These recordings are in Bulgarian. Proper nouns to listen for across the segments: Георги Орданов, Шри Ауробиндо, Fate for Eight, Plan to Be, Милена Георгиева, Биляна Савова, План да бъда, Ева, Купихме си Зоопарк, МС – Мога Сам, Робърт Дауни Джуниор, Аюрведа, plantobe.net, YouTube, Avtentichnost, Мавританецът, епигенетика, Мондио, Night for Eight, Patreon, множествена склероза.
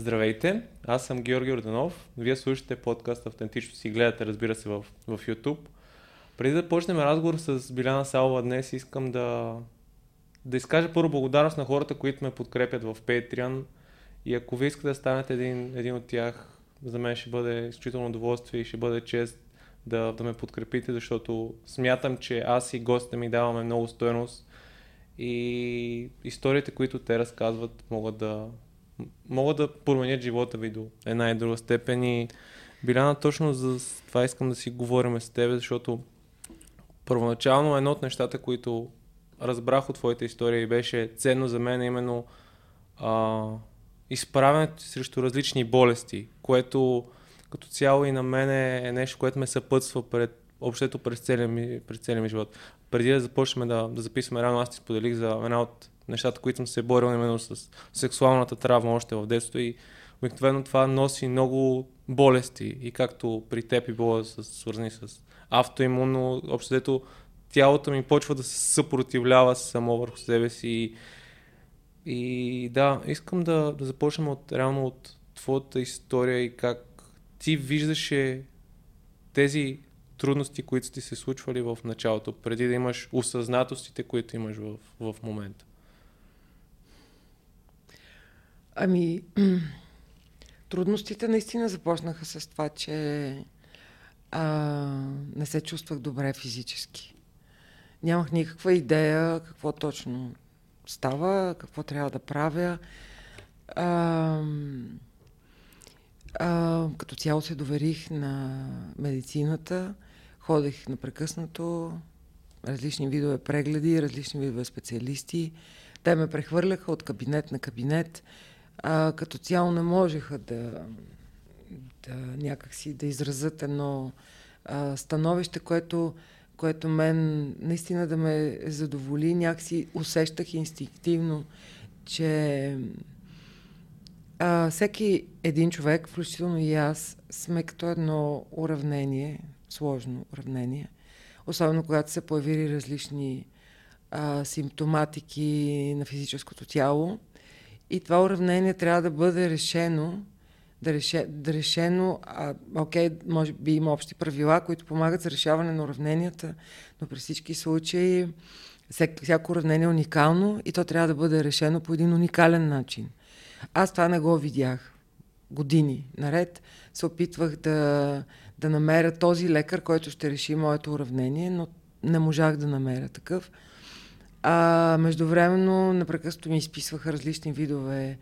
Здравейте, аз съм Георги Орданов. Вие слушате подкаст Автентично си, гледате, разбира се, в YouTube. Преди да почнем разговор с Биляна Савова днес, искам да изкажа първо благодарност на хората, които ме подкрепят в Patreon. И ако ви искате да станете един от тях, за мен ще бъде изключително удоволствие и ще бъде чест да ме подкрепите, защото смятам, че аз и гостите ми даваме много стойност и историите, които те разказват, могат да променят живота ви до една и друга степен. И Биляна, точно за това искам да си говорим с тебе, защото първоначално едно от нещата, които разбрах от твоите истории, беше ценно за мен, именно изправенето срещу различни болести, което като цяло и на мен е нещо, което ме съпътства общото през целия ми живот. Преди да започнем да записваме рано, аз ти споделих за една от нещата, които съм се борил именно с сексуалната травма още в детството, и обикновено това носи много болести, и както при теб и било свързани с автоимунно, общо дето тялото ми почва да се съпротивлява само върху себе си. И да, искам да започнем реално от твоята история и как ти виждаше тези трудности, които ти се случвали в началото, преди да имаш осъзнатостите, които имаш в момента. Ами, трудностите наистина започнаха с това, че не се чувствах добре физически. Нямах никаква идея какво точно става, какво трябва да правя. Като цяло се доверих на медицината, ходех непрекъснато, различни видове прегледи, различни видове специалисти. Те ме прехвърляха от кабинет на кабинет. Като цяло не можеха да някакси да изразят едно становище, което мен наистина да ме задоволи. Някакси усещах инстинктивно, че всеки един човек, включително и аз, сме като едно уравнение, сложно уравнение. Особено когато се появили различни симптоматики на физическото тяло. И това уравнение трябва да бъде решено. Окей, може би има общи правила, които помагат за решаване на уравненията, но при всички случаи всяко уравнение е уникално и то трябва да бъде решено по един уникален начин. Аз това не го видях. Години наред се опитвах да намеря този лекар, който ще реши моето уравнение, но не можах да намеря такъв. Междувременно непрекъснато ми изписваха различни видове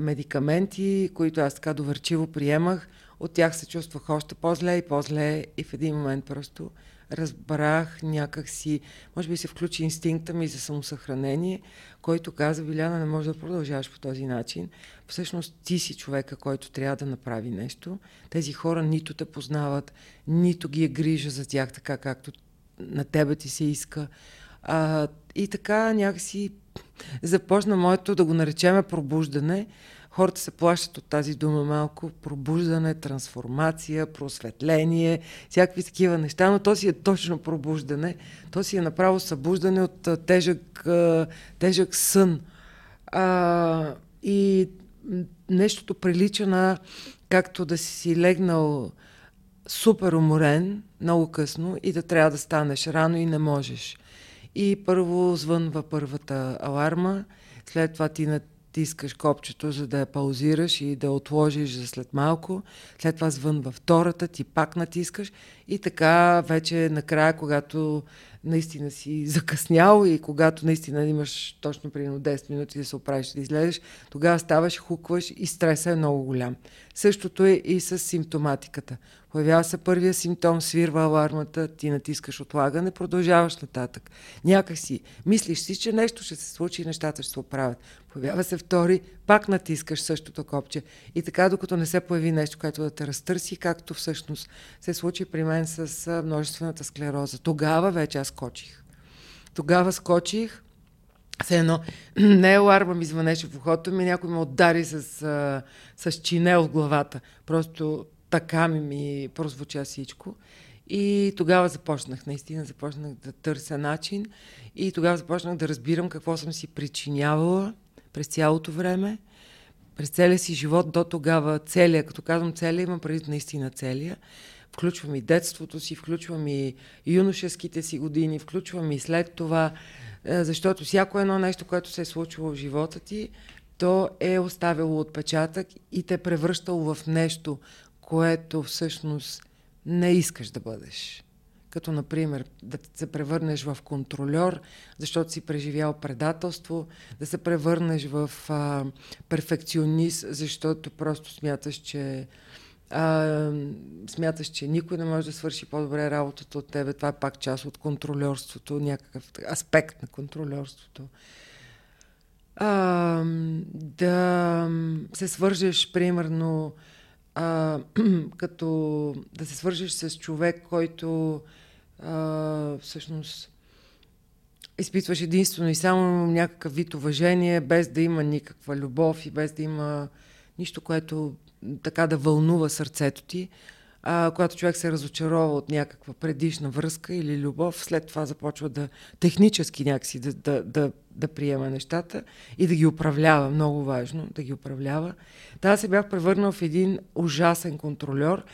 медикаменти, които аз така доверчиво приемах. От тях се чувствах още по-зле и по-зле, и в един момент просто разбрах някакси, може би се включи инстинкта ми за самосъхранение, който каза: Биляна, не можеш да продължаваш по този начин. Всъщност ти си човека, който трябва да направи нещо. Тези хора нито те познават, нито ги е грижа за тях така, както на тебе ти се иска. И така някакси започна моето, да го наречем, пробуждане. Хората се плащат от тази дума малко. Пробуждане, трансформация, просветление, всякакви такива неща, но то си е точно пробуждане. То си е направо събуждане от тежък сън. И нещото прилича на както да си легнал супер уморен, много късно, и да трябва да станеш рано и не можеш. И първо звънва първата аларма, след това ти натискаш копчето, за да я паузираш и да отложиш за след малко, след това звънва втората, ти пак натискаш, и така вече накрая, когато наистина си закъснял и когато наистина имаш точно примерно 10 минути да се оправиш, да излезеш, тогава ставаш, хукваш и стресът е много голям. Същото е и с симптоматиката. Появява се първия симптом, свирва алармата, ти натискаш отлагане, продължаваш нататък. Някак си мислиш си, че нещо ще се случи и нещата ще се оправят. Появява се втори, пак натискаш същото копче. И така, докато не се появи нещо, което да те разтърси, както всъщност се случи при мен с множествената склероза. Тогава вече аз скочих. Все едно, не аларма ми звънеше в ухото ми, някой ме удари с чинел в главата. Просто така ми прозвуча всичко. И тогава започнах да търся начин, и тогава започнах да разбирам какво съм си причинявала през цялото време. през целия си живот до тогава, целия, като казвам целия, имам предвид наистина целия, включвам и детството си, включвам и юношеските си години, включвам и след това, защото всяко едно нещо, което се е случило в живота ти, то е оставило отпечатък и те е превръщало в нещо, което всъщност не искаш да бъдеш. Като, например, да се превърнеш в контрольор, защото си преживял предателство, да се превърнеш в перфекционист, защото просто смяташ, че никой не може да свърши по-добре работата от тебе. Това е пак част от контрольорството, някакъв аспект на контрольорството. Да се свържеш, примерно, като да се свържеш с човек, който всъщност изпитваш единствено и само някакъв вид уважение, без да има никаква любов и без да има нищо, което така да вълнува сърцето ти. Когато човек се разочарова от някаква предишна връзка или любов, след това започва да технически някакси да приема нещата и да ги управлява. Много важно да ги управлява. Та се бях превърнал в един ужасен контрольор,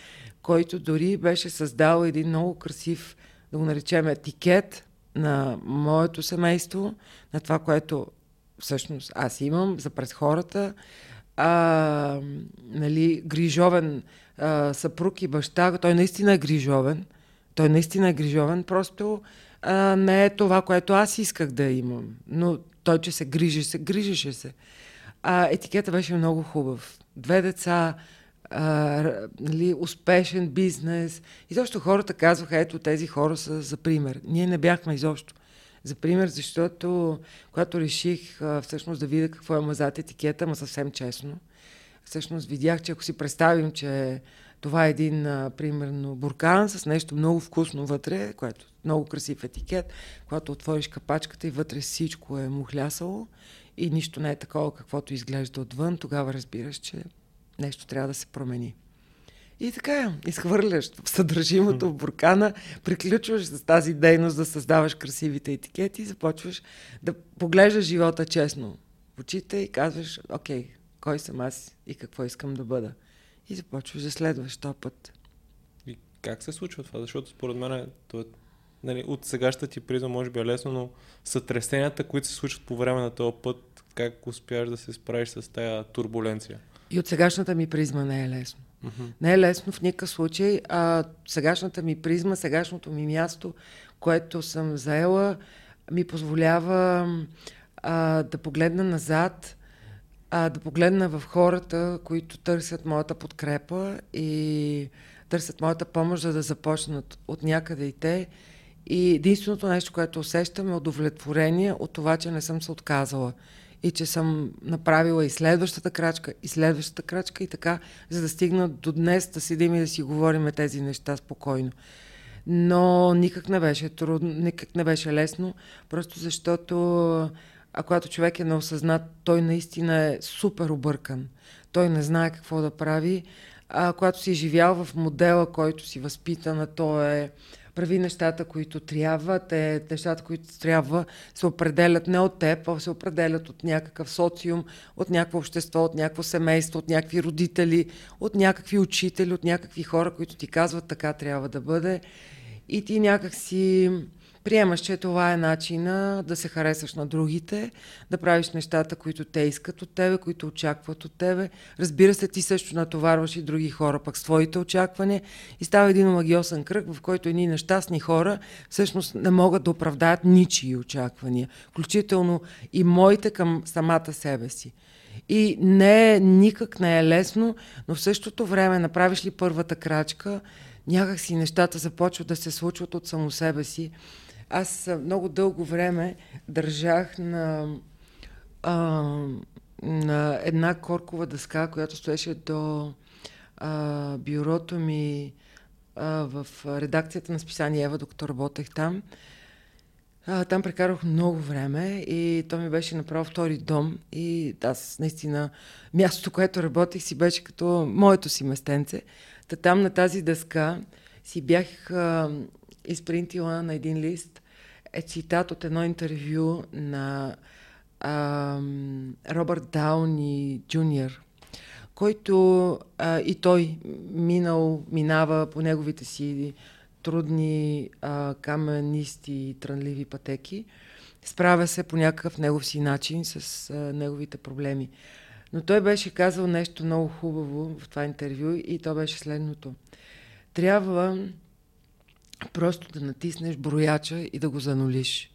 който дори беше създал един много красив, да го наречем, етикет на моето семейство, на това, което всъщност аз имам за пред хората. Грижовен съпруг и баща, той наистина е грижовен. Той наистина е грижовен, просто не е това, което аз исках да имам. Но той, че се грижеше се. Етикета беше много хубав. 2 деца, успешен бизнес. И също хората казваха, ето тези хора са за пример. Ние не бяхме изобщо за пример, защото когато реших всъщност да видя какво е мазат етикета, ма съвсем честно, всъщност видях, че ако си представим, че това е един, примерно, буркан с нещо много вкусно вътре, което много красив етикет, когато отвориш капачката и вътре всичко е мухлясало и нищо не е такова, каквото изглежда отвън, тогава разбираш, че нещо трябва да се промени. И така, изхвърляш съдържимото в буркана, приключваш с тази дейност да създаваш красивите етикети и започваш да поглеждаш живота честно в очите и казваш, окей, кой съм аз и какво искам да бъда. И започваш да следваш този път. И как се случва това? Защото според мен от сегашната ти призма може би е лесно, но сътресенията, които се случват по време на този път, как успяваш да се справиш с тая турбуленция? И от сегашната ми призма не е лесно. Не е лесно в никакъв случай. Сегашната ми призма, сегашното ми място, което съм заела, ми позволява да погледна назад, да погледна в хората, които търсят моята подкрепа и търсят моята помощ, за да започнат от някъде и те. И единственото нещо, което усещам, е удовлетворение от това, че не съм се отказала. И че съм направила и следващата крачка, и следващата крачка и така, за да стигна до днес да седим и да си говорим тези неща спокойно. Но никак не беше трудно, никак не беше лесно, просто защото когато човек е неосъзнат, той наистина е супер объркан. Той не знае какво да прави. Когато си живял в модела, който си възпитана, то е прави нещата, които трябва. Нещата, които трябва, се определят не от теб, а се определят от някакъв социум, от някакво общество, от някакво семейство, от някакви родители, от някакви учители, от някакви хора, които ти казват така трябва да бъде. И ти някак си приемаш, че това е начина да се харесаш на другите, да правиш нещата, които те искат от тебе, които очакват от тебе. Разбира се, ти също натоварваш и други хора пък с твоите очаквания и става един магиосен кръг, в който едни нещастни хора всъщност не могат да оправдаят ничии очаквания, включително и моите към самата себе си. И никак не е лесно, но в същото време направиш ли първата крачка, някак си нещата започват да се случват от само себе си. Аз много дълго време държах на една коркова дъска, която стоеше до бюрото ми в редакцията на списание Ева, докато работех там. Там прекарах много време и то ми беше направо втори дом. И аз наистина мястото, което работех, си беше като моето си местенце. Там на тази дъска си бях изпринтила на един лист цитат от едно интервю на Робърт Дауни Джуниор, който и той минава по неговите си трудни, каменисти, трънливи пътеки. Справя се по някакъв негов си начин с неговите проблеми. Но той беше казал нещо много хубаво в това интервю и то беше следното. Трябва просто да натиснеш брояча и да го занулиш.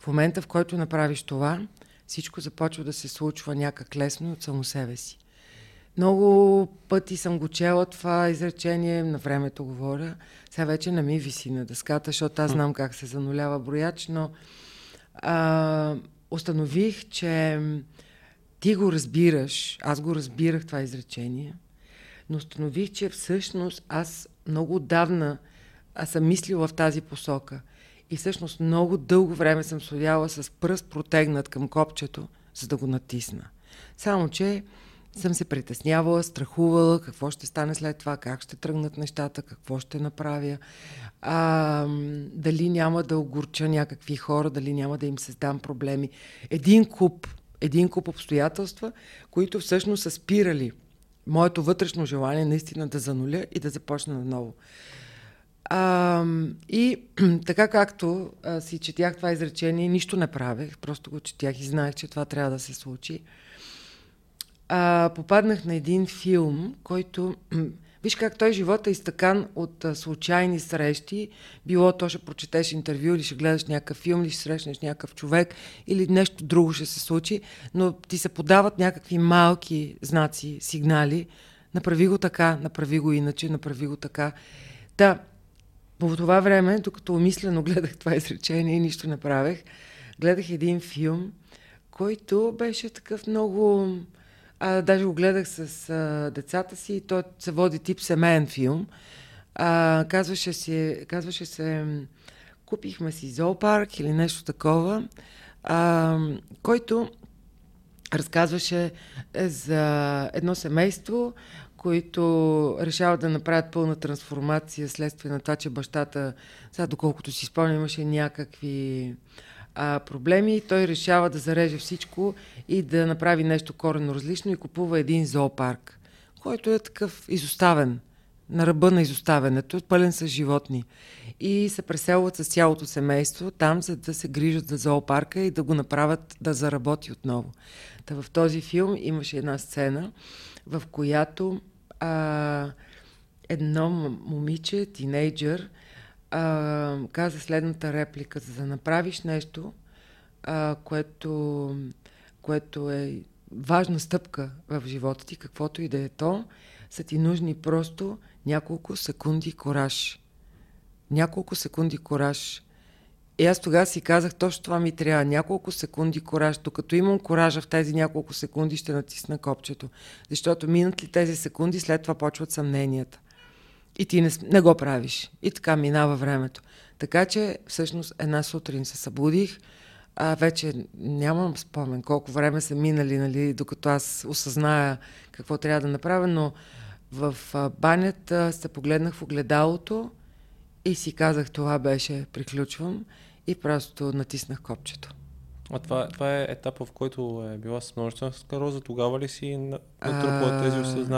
В момента, в който направиш това, всичко започва да се случва някак лесно от само себе си. Много пъти съм го чела това изречение, на времето говоря. Сега вече не ми виси на дъската, защото аз знам как се занулява брояч, но установих, че ти го разбираш, аз го разбирах това изречение, но установих, че всъщност аз много отдавна съм мислила в тази посока. И всъщност много дълго време съм стояла с пръст протегнат към копчето, за да го натисна. Само че съм се притеснявала, страхувала, какво ще стане след това, как ще тръгнат нещата, какво ще направя, дали няма да огорча някакви хора, дали няма да им създам проблеми. Един куп обстоятелства, които всъщност са спирали моето вътрешно желание наистина да зануля и да започна наново. И така както си четях това изречение, нищо не правех, просто го четях и знаех, че това трябва да се случи. Попаднах на един филм, който... Виж как той живота е изтъкан от случайни срещи. Било то ще прочетеш интервю, или ще гледаш някакъв филм, или ще срещнеш някакъв човек, или нещо друго ще се случи, но ти се подават някакви малки знаци, сигнали. Направи го така, направи го иначе, направи го така. Да, по това време, докато умислено гледах това изречение и нищо не правех, гледах един филм, който беше такъв много... даже го гледах с децата си и той се води тип семейен филм. Казваше се Купихме си Зоопарк или нещо такова, който разказваше за едно семейство, които решават да направят пълна трансформация следствие на това, че бащата, сега доколкото си спомня, имаше някакви проблеми и той решава да зареже всичко и да направи нещо коренно различно и купува един зоопарк, който е такъв изоставен, на ръба на изоставянето, пълен с животни. И се преселват с цялото семейство там, за да се грижат за зоопарка и да го направят да заработи отново. Та в този филм имаше една сцена, в която едно момиче, тинейджър, каза следната реплика: за да направиш нещо, което е важна стъпка в живота ти, каквото и да е то, са ти нужни просто няколко секунди кораж. Няколко секунди кораж. И аз тогава си казах, точно това ми трябва. Няколко секунди кораж. Докато имам коража в тези няколко секунди, ще натисна копчето. Защото минат ли тези секунди, след това почват съмненията. И ти не го правиш. И така минава времето. Така че, всъщност, една сутрин се събудих. Вече нямам спомен колко време са минали, нали, докато аз осъзная какво трябва да направя, но в банята се погледнах в огледалото и си казах, това беше, приключвам, и просто натиснах копчето. Това е етапа, в който е била с множествена склероза. Тогава ли си натрупала тези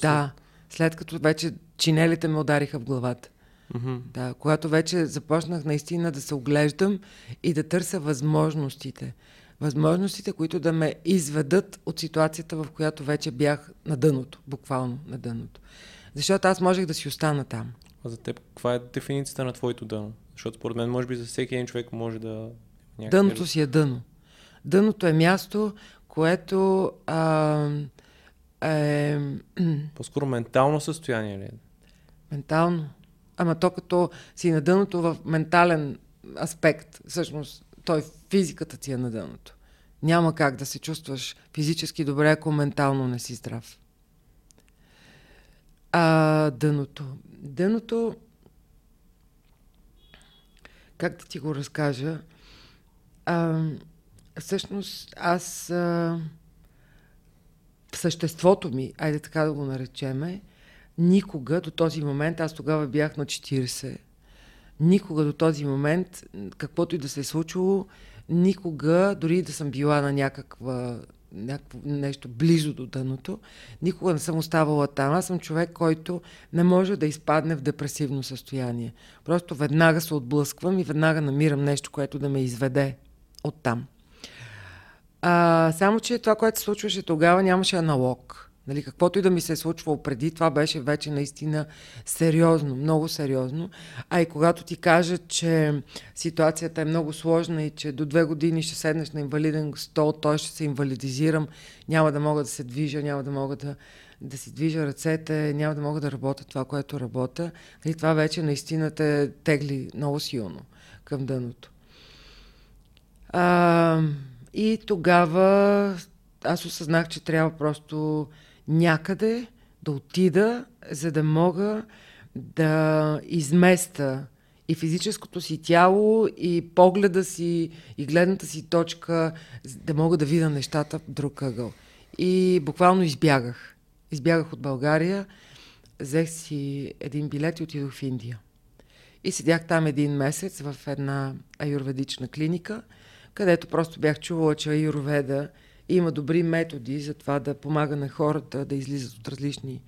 Да, след като вече чинелите ме удариха в главата. Mm-hmm. Да, когато вече започнах наистина да се оглеждам и да търся възможностите. Възможностите, които да ме изведат от ситуацията, в която вече бях на дъното, буквално на дъното. Защото аз можех да си остана там. А за теб, каква е дефиницията на твоето дъно? Защото според мен, може би за всеки един човек може да... Дъното си е дъно. Дъното е място, което е... По-скоро ментално състояние ли? Ментално. Ама то като си на дъното в ментален аспект, всъщност той физиката ти е на дъното. Няма как да се чувстваш физически добре, ако ментално не си здрав. Дъното. Дъното, как да ти го разкажа, всъщност аз съществото ми, айде така да го наречеме, никога до този момент, аз тогава бях на 40, никога до този момент, каквото и да се е случило, никога, дори да съм била на някаква някакво нещо близо до дъното. Никога не съм оставала там. Аз съм човек, който не може да изпадне в депресивно състояние. Просто веднага се отблъсквам и веднага намирам нещо, което да ме изведе от там. Само че това, което се случваше тогава, нямаше аналог. Нали, каквото и да ми се е случвало преди, това беше вече наистина сериозно, много сериозно. А и когато ти кажа, че ситуацията е много сложна и че до 2 години ще седнеш на инвалиден стол, той ще се инвалидизирам, няма да мога да се движа, няма да мога да си движа ръцете, няма да мога да работя това, което работя. Нали, това вече наистина те тегли много силно към дъното. И тогава аз осъзнах, че трябва просто някъде да отида, за да мога да изместа и физическото си тяло, и погледа си, и гледната си точка, да мога да видя нещата в друг ъгъл. И буквално избягах. Избягах от България, взех си един билет и отидох в Индия. И седях там 1 месец в една аюрведична клиника, където просто бях чувала, че аюрведа има добри методи за това да помага на хората да излизат от различни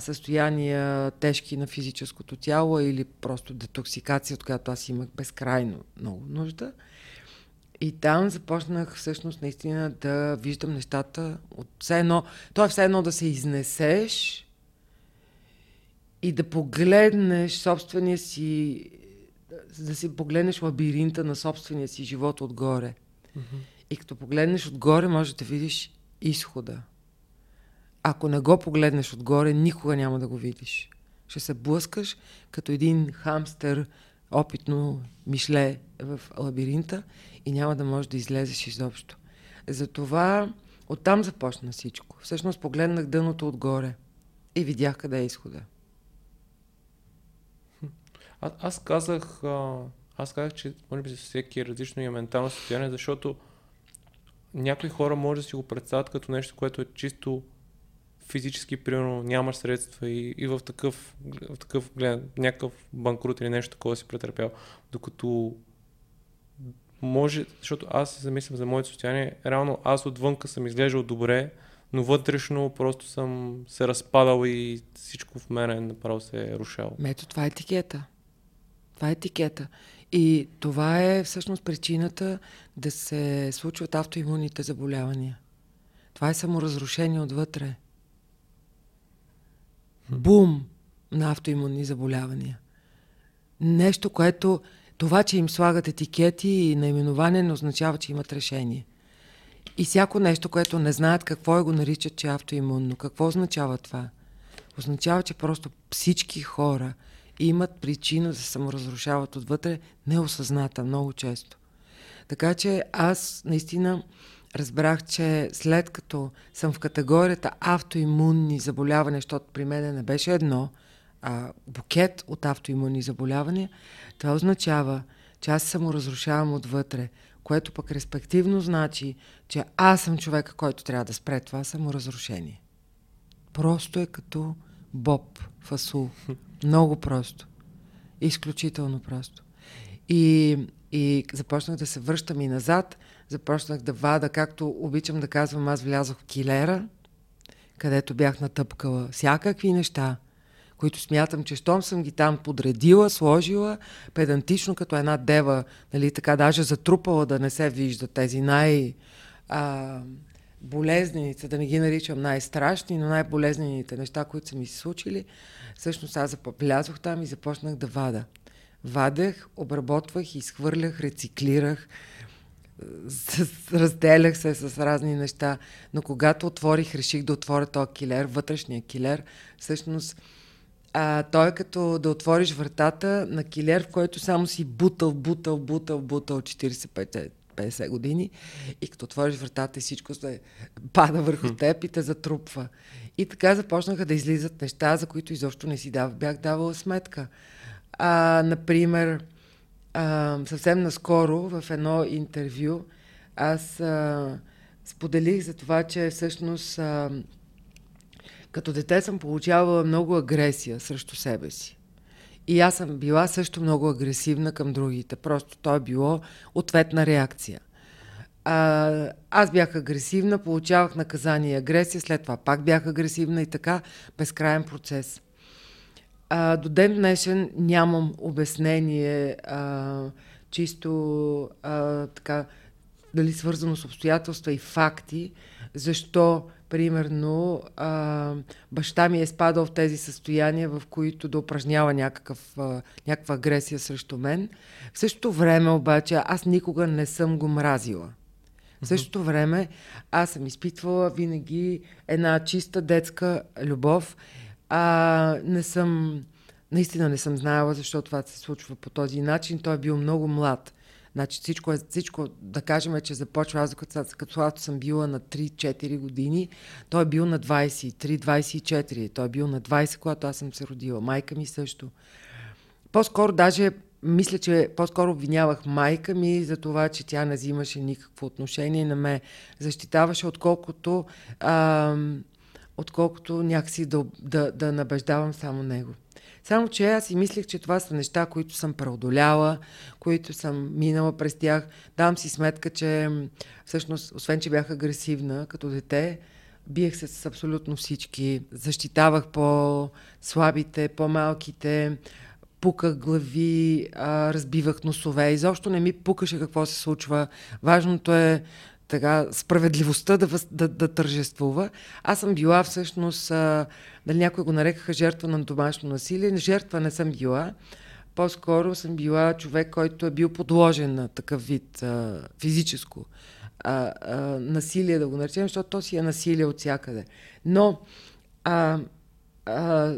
състояния, тежки на физическото тяло или просто детоксикация, от която аз имах безкрайно много нужда. И там започнах всъщност наистина да виждам нещата от все едно. То е все едно да се изнесеш и да погледнеш собствения си, да си погледнеш лабиринта на собствения си живот отгоре. И като погледнеш отгоре, може да видиш изхода. Ако не го погледнеш отгоре, никога няма да го видиш. Ще се блъскаш като един хамстер, опитно мишле в лабиринта и няма да можеш да излезеш изобщо. Затова оттам започна всичко. Всъщност погледнах дъното отгоре и видях къде е изхода. Аз казах, че може би всеки е различно и ментално състояние, защото някои хора може да си го представят като нещо, което е чисто физически, примерно нямаш средства и в такъв глед, някакъв банкрут или нещо такова си претърпял. Докато може, защото аз се замислям за моето състояние, реално аз отвънка съм изглеждал добре, но вътрешно просто съм се разпадал и всичко в мене направо се е рушало. Ето това е етикета. Това е етикета. И това е всъщност причината да се случват автоимунните заболявания. Това е саморазрушение отвътре. Бум на автоимунни заболявания. Нещо, което това, че им слагат етикети и наименования, не означава, че имат решение. И всяко нещо, което не знаят какво е, го наричат, че е автоимунно. Какво означава това? Означава, че просто всички хора имат причина да се саморазрушават отвътре, неосъзната, много често. Така че аз наистина разбрах, че след като съм в категорията автоимунни заболявания, защото при мен не беше едно, а букет от автоимунни заболявания, това означава, че аз саморазрушавам отвътре, което пък респективно значи, че аз съм човека, който трябва да спре това саморазрушение. Просто е като боб, фасул. Много просто. Изключително просто. И започнах да се връщам и назад. Започнах да вада, както обичам да казвам, аз влязох в килера, където бях натъпкала всякакви неща, които смятам, че щом съм ги там подредила, сложила, педантично, като една дева, нали, така даже затрупала да не се вижда тези болезнените, да не ги наричам най-страшни, но най-болезнените неща, които са ми се случили, всъщност аз влязох там и започнах да вада. Вадех, обработвах, изхвърлях, рециклирах, разделях се с разни неща, но когато реших да отворя този килер, вътрешния килер, всъщност той е като да отвориш вратата на килер, в който само си бутал 45 години и като отвориш вратата и всичко се пада върху теб и те затрупва. И така започнаха да излизат неща, за които изобщо не си бях давала сметка. Например, съвсем наскоро в едно интервю аз споделих за това, че всъщност като дете съм получавала много агресия срещу себе си. И аз съм била също много агресивна към другите. Просто то е било ответна реакция. Аз бях агресивна, получавах наказание и агресия, след това пак бях агресивна и така, безкрайен процес. До ден днешен нямам обяснение, чисто така, дали свързано с обстоятелства и факти, защо, примерно, баща ми е спадал в тези състояния, в които да упражнява някаква агресия срещу мен. В същото време обаче аз никога не съм го мразила. В същото време аз съм изпитвала винаги една чиста детска любов. Наистина не съм знаела защо това се случва по този начин. Той е бил много млад. Значи всичко, да кажем, че започва аз, като съм била на 3-4 години, той е бил на 23-24, той е бил на 20, когато аз съм се родила. Майка ми също. По-скоро даже, мисля, че по-скоро обвинявах майка ми за това, че тя не взимаше никакво отношение на мен. Защитаваше, отколкото някакси да набеждавам само него. Само че аз си мислех, че това са неща, които съм преодоляла, които съм минала през тях. Давам си сметка, че всъщност, освен че бях агресивна като дете, биех се с абсолютно всички. Защитавах по-слабите, по-малките, пуках глави, разбивах носове. Изобщо не ми пукаше какво се случва. Важното е така, справедливостта да тържествува. Аз съм била всъщност, дали някой го нарекаха жертва на домашно насилие, жертва не съм била. По-скоро съм била човек, който е бил подложен на такъв вид физическо насилие, да го наречем, защото то си е насилие от всякъде. Но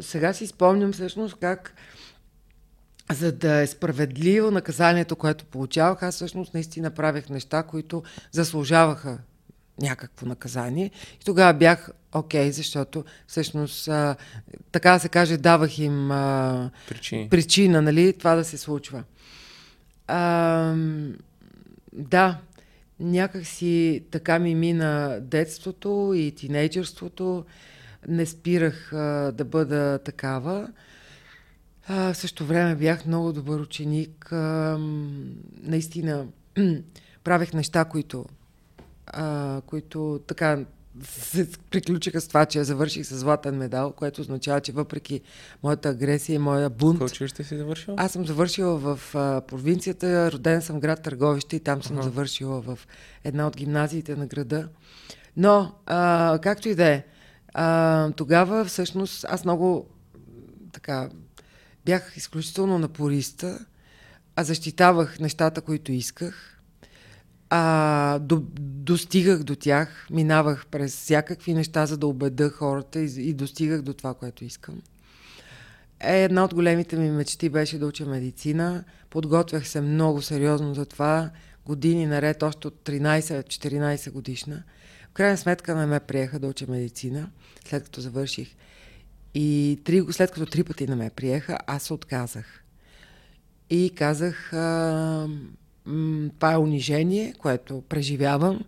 сега си спомням всъщност как, за да е справедливо наказанието, което получавах, аз всъщност наистина правех неща, които заслужаваха някакво наказание. И тогава бях окей, защото всъщност, така се каже, давах им причина, нали, това да се случва. Да, някакси така ми мина детството и тинейджерството. Не спирах да бъда такава. В същото време бях много добър ученик. Наистина правех неща, които така се приключиха с това, че завърших с златен медал, което означава, че въпреки моята агресия и моя бунт... Какво училище си завършила? Аз съм завършила в провинцията, роден съм в град Търговище и там съм завършила в една от гимназиите на града. Но, както и да е, тогава всъщност аз много така... Бях изключително напориста, защитавах нещата, които исках, достигах до тях, минавах през всякакви неща, за да убеда хората и достигах до това, което искам. Една от големите ми мечти беше да уча медицина. Подготвях се много сериозно за това, години наред, още от 13-14 годишна. В крайна сметка не ме приеха да уча медицина, след като завърших. И след като 3 пъти не ме приеха, аз се отказах. И казах, това е унижение, което преживявам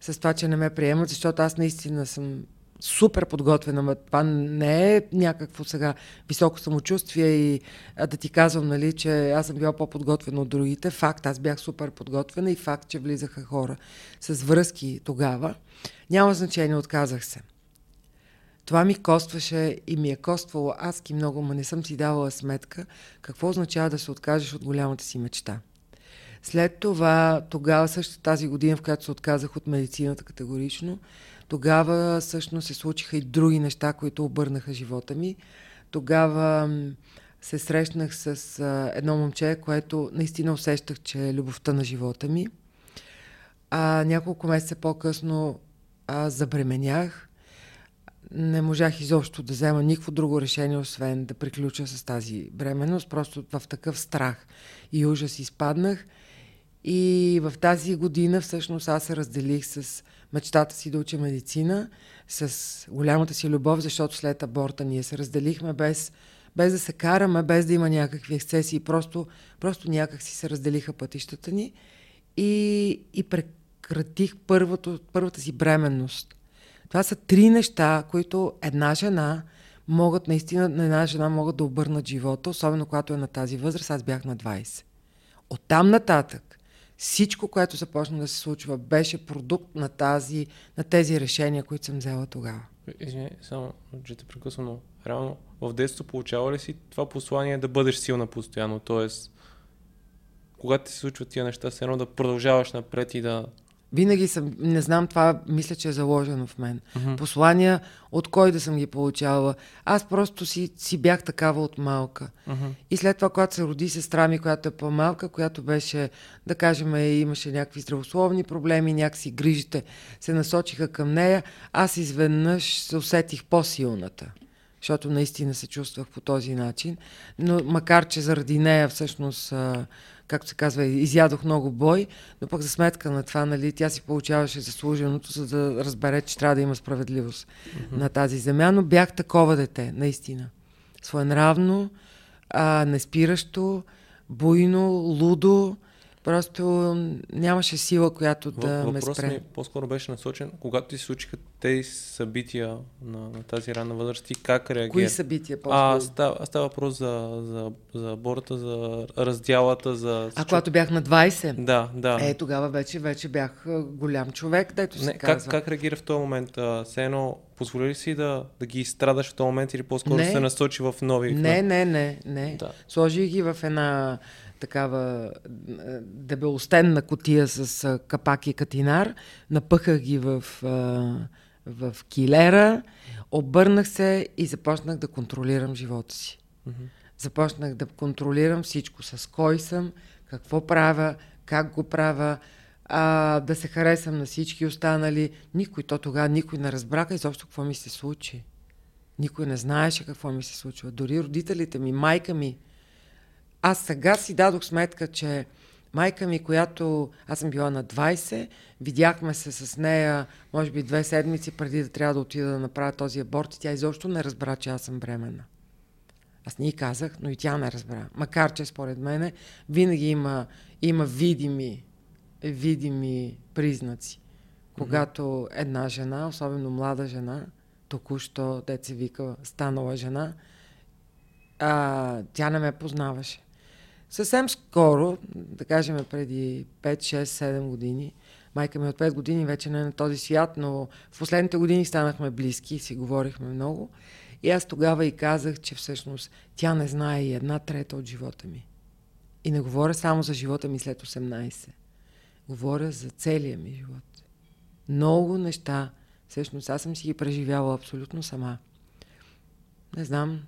с това, че не ме приемат, защото аз наистина съм супер подготвена, но това не е някакво сега високо самочувствие и да ти казвам, нали, че аз съм била по-подготвена от другите. Факт, аз бях супер подготвена и факт, че влизаха хора с връзки тогава. Няма значение, отказах се. Това ми костваше и ми е коствало адски много, но не съм си давала сметка какво означава да се откажеш от голямата си мечта. След това, тогава също тази година, в която се отказах от медицината категорично, тогава всъщност се случиха и други неща, които обърнаха живота ми. Тогава се срещнах с едно момче, което наистина усещах, че е любовта на живота ми. Няколко месеца по-късно забременях. Не можах изобщо да взема никакво друго решение, освен да приключа с тази бременност. Просто в такъв страх и ужас изпаднах. И в тази година всъщност аз се разделих с мечтата си да уча медицина, с голямата си любов, защото след аборта ние се разделихме без да се караме, без да има някакви ексцесии. Просто някак си се разделиха пътищата ни и прекратих първата си бременност. Това са 3 неща, които една жена могат да обърнат живота, особено когато е на тази възраст. Аз бях на 20. Оттам нататък Всичко, което започна да се случва, беше продукт на тези решения, които съм взела тогава. Извиня, само че те прекъсвам, но реално в детството получава ли си това послание да бъдеш силна постоянно? Тоест, когато ти се случват тия неща, все едно да продължаваш напред и да... Винаги съм, не знам, това мисля, че е заложено в мен. Mm-hmm. Послания, от кой да съм ги получавала. Аз просто си бях такава от малка. Mm-hmm. И след това, когато се роди сестра ми, която е по-малка, която беше, да кажем, имаше някакви здравословни проблеми, някакси грижите се насочиха към нея, аз изведнъж се усетих по-силната. Защото наистина се чувствах по този начин. Но макар, че заради нея всъщност... както се казва, изядох много бой, но пък за сметка на това, нали, тя си получаваше заслуженото, за да разбере, че трябва да има справедливост mm-hmm. на тази земя, но бях такова дете, наистина. Своенравно, неспиращо, буйно, лудо, просто нямаше сила, която да ме спре. Въпрос ми по-скоро беше насочен, когато ти се случиха тези събития на тази ранна възраст, ти как реагира? Кои събития по-скоро? Става въпрос за аборта, за раздялата, за... когато бях на 20? Да. Тогава вече бях голям човек, дето се казва. Как реагира в този момент? Все едно, позволи ли си да ги изстрадаш в този момент или по-скоро се насочи в нови? Не. Да. Сложи ги в една... такава дебелостенна кутия с капак и катинар. Напъхах ги в килера, обърнах се и започнах да контролирам живота си. Mm-hmm. Започнах да контролирам всичко. С кой съм, какво правя, как го правя, да се харесам на всички останали. Никой не разбраха изобщо какво ми се случи. Никой не знаеше какво ми се случва. Дори родителите ми, майка ми. Аз сега си дадох сметка, че майка ми, която аз съм била на 20, видяхме се с нея, може би 2 седмици преди да трябва да отида да направя този аборт и тя изобщо не разбра, че аз съм бременна. Аз не ѝ казах, но и тя не разбра. Макар, че според мене винаги има видими признаци. Когато една жена, особено млада жена, току-що, дето се вика, станала жена, тя не ме познаваше. Съвсем скоро, да кажем преди 5, 6, 7 години, майка ми от 5 години вече не е на този свят, но в последните години станахме близки и си говорихме много. И аз тогава и казах, че всъщност тя не знае и 1/3 от живота ми. И не говоря само за живота ми след 18. Говоря за целия ми живот. Много неща, всъщност аз съм си ги преживявала абсолютно сама. Не знам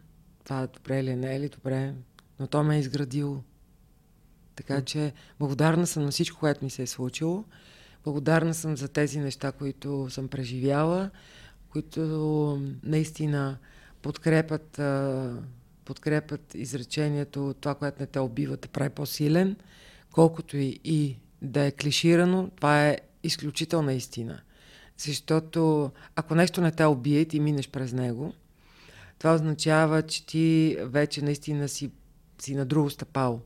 това е добре или не е ли добре, но то ме е изградило. Така че благодарна съм на всичко, което ми се е случило. Благодарна съм за тези неща, които съм преживяла, които наистина подкрепят изречението, това, което не те убива, те прави по-силен. Колкото и да е клиширано, това е изключителна истина. Защото ако нещо не те убие и ти минеш през него, това означава, че ти вече наистина си на друго стъпало.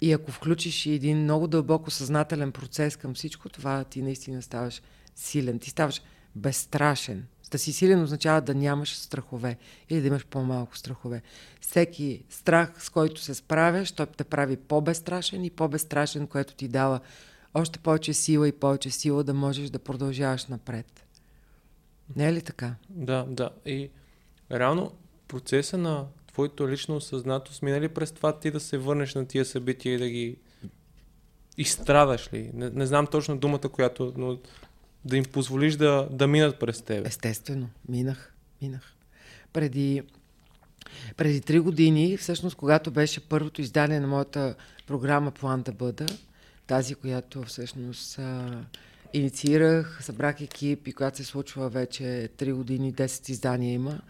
И ако включиш един много дълбоко съзнателен процес към всичко това, ти наистина ставаш силен. Ти ставаш безстрашен. Да си силен означава да нямаш страхове или да имаш по-малко страхове. Всеки страх, с който се справяш, той те прави по-безстрашен и по-безстрашен, което ти дава още повече сила и повече сила да можеш да продължаваш напред. Не е ли така? Да. И реално процеса на твоето лично осъзнатост мина ли през това ти да се върнеш на тия събития и да ги изстрадаш ли? Не знам точно думата, която, но да им позволиш да минат през теб. Естествено, минах. Преди 3 години, всъщност, когато беше първото издание на моята програма План да бъда, тази, която всъщност... инициирах, събрах екип и когато се случва вече 3 години, 10 издания има.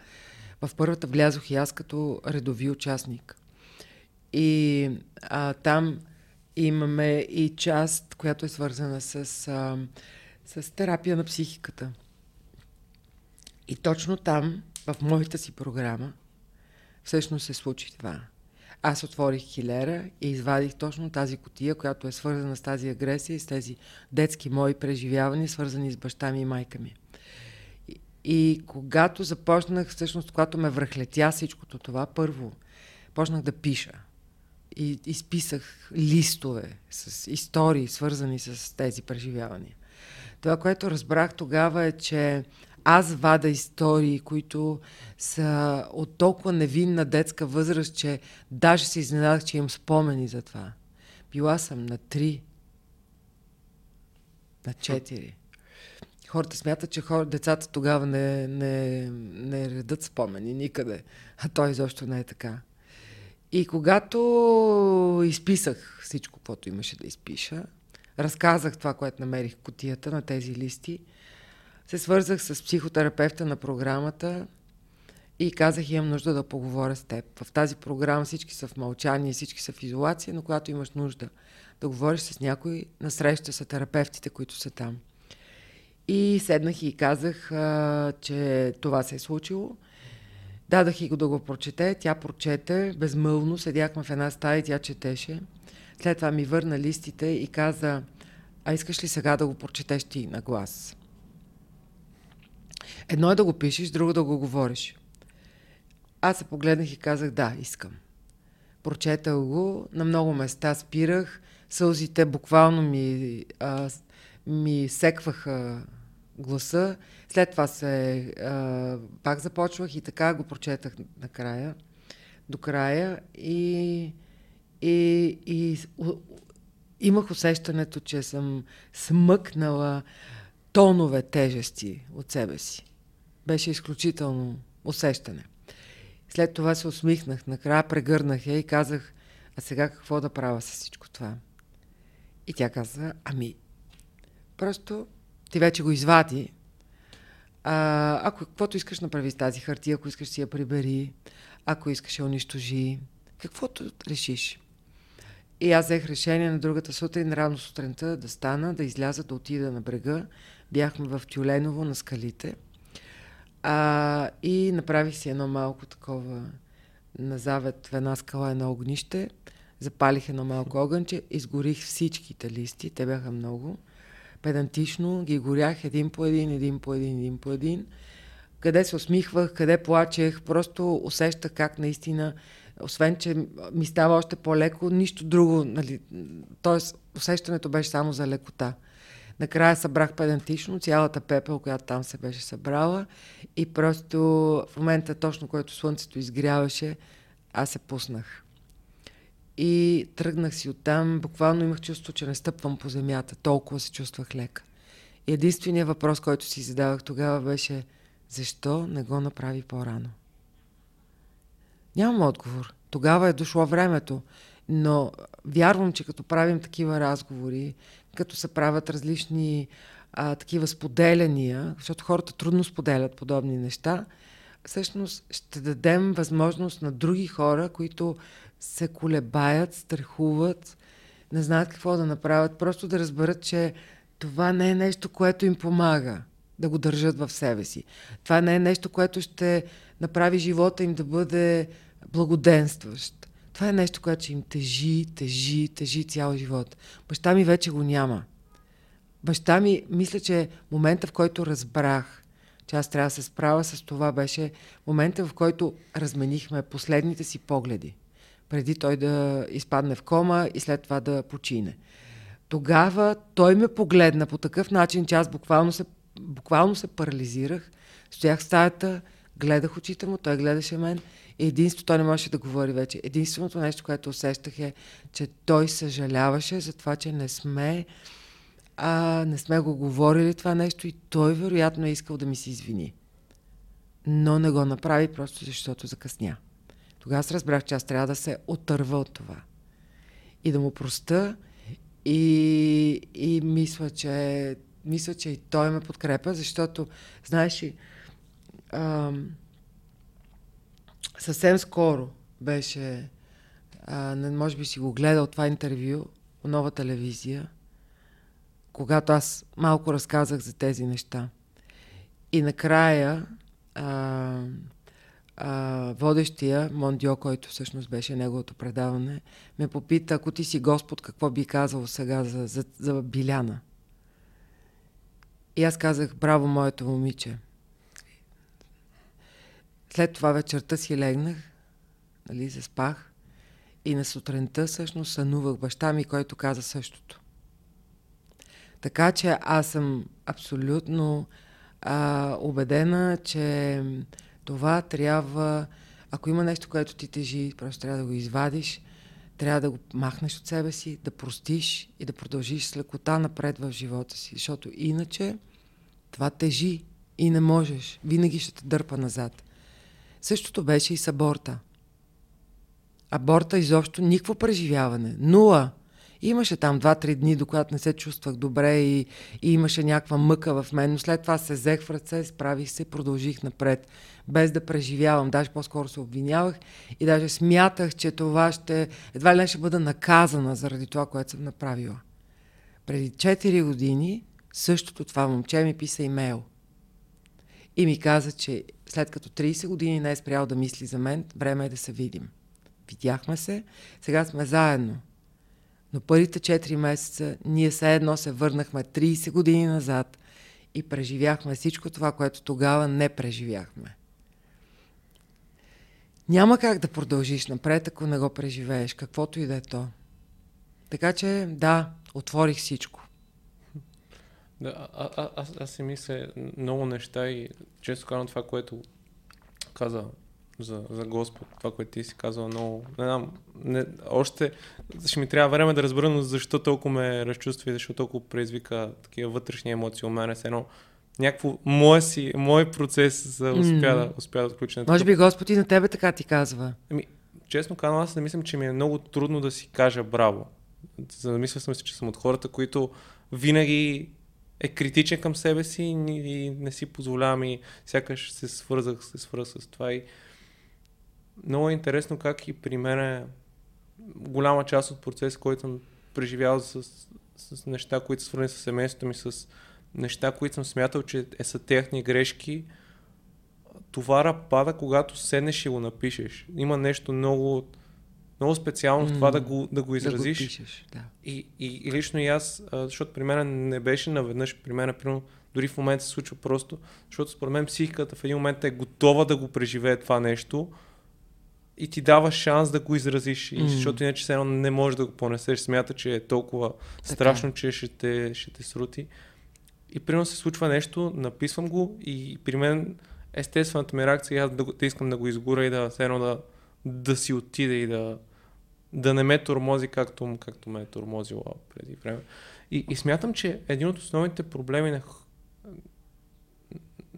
В първата влязох и аз като редови участник. И там имаме и част, която е свързана с терапия на психиката. И точно там, в моята си програма, всъщност се случи това. Аз отворих килера и извадих точно тази кутия, която е свързана с тази агресия и с тези детски мои преживявания, свързани с баща ми и майка ми. И когато започнах, всъщност, когато ме връхлетя всичкото това, първо почнах да пиша. и изписах листове с истории, свързани с тези преживявания. Това, което разбрах тогава е, че аз вада истории, които са от толкова невинна детска възраст, че даже се изненадах, че имам спомени за това. Била съм на 3, на 4. Хората смятат, че децата тогава не редат спомени никъде, а той изобщо не е така. И когато изписах всичко, което имаше да изпиша, разказах това, което намерих в кутията на тези листи, се свързах с психотерапевта на програмата и казах, имам нужда да поговоря с теб. В тази програма всички са в мълчание, всички са в изолация, но когато имаш нужда да говориш с някой, насреща са терапевтите, които са там. И седнах и казах, че това се е случило. Дадах и го да го прочете, тя прочете безмълвно, седяхме в една стая и тя четеше. След това ми върна листите и каза, а искаш ли сега да го прочетеш ти на глас? Едно е да го пишеш, друго да го говориш. Аз се погледнах и казах, да, искам. Прочетах го, на много места спирах, сълзите буквално ми секваха гласа. След това пак започвах и така го прочетах накрая, до края и имах усещането, че съм смъкнала тонове тежести от себе си. Беше изключително усещане. След това се усмихнах, накрая прегърнах я и казах, а сега какво да правя с всичко това? И тя каза, ами, просто ти вече го извади. Ако каквото искаш направи с тази хартия, ако искаш си я прибери, ако искаш я унищожи, каквото решиш. И аз взех решение на другата сутрин, рано сутринта да стана, да изляза, да отида на брега. Бяхме в Тюленово на скалите. И направих си едно малко такова на завет в една скала, едно огнище. Запалих едно малко огънче, изгорих всичките листи, те бяха много. Педантично ги горях един по един. Къде се усмихвах, къде плачех, просто усещах как наистина, освен че ми става още по-леко, нищо друго, нали, т.е. усещането беше само за лекота. Накрая събрах педантично цялата пепел, която там се беше събрала и просто в момента, точно когато слънцето изгряваше, аз се пуснах. И тръгнах си оттам, буквално имах чувство, че не стъпвам по земята, толкова се чувствах лека. И единственият въпрос, който си задавах тогава беше, защо не го направи по-рано? Нямам отговор. Тогава е дошло времето, но вярвам, че като правим такива разговори, като се правят различни такива споделяния, защото хората трудно споделят подобни неща, всъщност ще дадем възможност на други хора, които се колебаят, страхуват, не знаят какво да направят, просто да разберат, че това не е нещо, което им помага да го държат в себе си. Това не е нещо, което ще направи живота им да бъде благоденстващ. Това е нещо, което ще им тежи цял живот. Баща ми вече го няма. Баща ми, мисля, че момента, в който разбрах, че аз трябва да се справя с това, беше момента, в който разменихме последните си погледи, преди той да изпадне в кома и след това да почине. Тогава той ме погледна по такъв начин, че аз буквално се парализирах. Стоях в стаята, гледах очите му, той гледаше мен и единството, той не можеше да говори вече. Единственото нещо, което усещах е, че той съжаляваше за това, че не сме го говорили това нещо и той вероятно е искал да ми се извини. Но не го направи просто защото закъсня. Тогава аз разбрах, че аз трябва да се отърва от това и да му простя и мисля, че и той ме подкрепя, защото, знаеш ли, съвсем скоро беше, може би си го гледал това интервю по Нова телевизия, когато аз малко разказах за тези неща. И накрая водещия, Мондио, който всъщност беше неговото предаване, ме попита, ако ти си Господ, какво би казал сега за Биляна? И аз казах, браво, моето момиче. След това вечерта си легнах, заспах И на сутринта всъщност сънувах баща ми, който каза същото. Така че аз съм абсолютно убедена, че това трябва, ако има нещо, което ти тежи, просто трябва да го извадиш, трябва да го махнеш от себе си, да простиш и да продължиш с лекота напред в живота си. Защото иначе това тежи и не можеш. Винаги ще те дърпа назад. Същото беше и с аборта. Аборта изобщо никакво преживяване. Нула. Имаше там 2-3 дни, докато не се чувствах добре и имаше някаква мъка в мен, но след това се взех в ръце, справих се и продължих напред, без да преживявам. Даже по-скоро се обвинявах и даже смятах, че това ще... едва ли не ще бъда наказана заради това, което съм направила. Преди 4 години същото това момче ми писа имейл. И ми каза, че след като 30 години не е спрял да мисли за мен, време е да се видим. Видяхме се, сега сме заедно. Но първите 4 месеца ние все едно се върнахме 30 години назад и преживяхме всичко това, което тогава не преживяхме. Няма как да продължиш напред, ако не го преживееш, каквото и да е то. Така че, да, отворих всичко. Да, аз си мисля много неща и често казвам това, което каза за Господ, това, което ти си казал много. Не знам, още ще ми трябва време да разбера, но защо толкова ме разчувства и защо толкова предизвика такива вътрешни емоции у мен. С едно някакво мой процес успя да отключи. Може би Господ и на тебе така ти казва. Ами, честно казвам, аз не мисля, че ми е много трудно да си кажа браво. Замисля съм си, че съм от хората, които винаги е критичен към себе си и не си позволявам и сякаш се свързах с това. И много е интересно как и при мен е голяма част от процес, който съм преживял с неща, които са свързани с семейството ми, с неща, които съм смятал, че са техни грешки. Товара пада, когато седнеш и го напишеш. Има нещо много, много специално в това да го изразиш. Да го пишеш, да. И лично и аз, защото при мен не беше наведнъж, при мен, примерно, дори в момента се случва просто, защото според мен психиката в един момент е готова да го преживее това нещо и ти дава шанс да го изразиш, защото иначе все едно не можеш да го понесеш, смята, че е толкова страшно, че ще те срути. И примерно се случва нещо, написвам го и при мен естествената ми реакция, аз да искам да го изгоря и да все едно да си отида и да не ме тормози, както ме е тормозила преди време. И смятам, че един от основните проблеми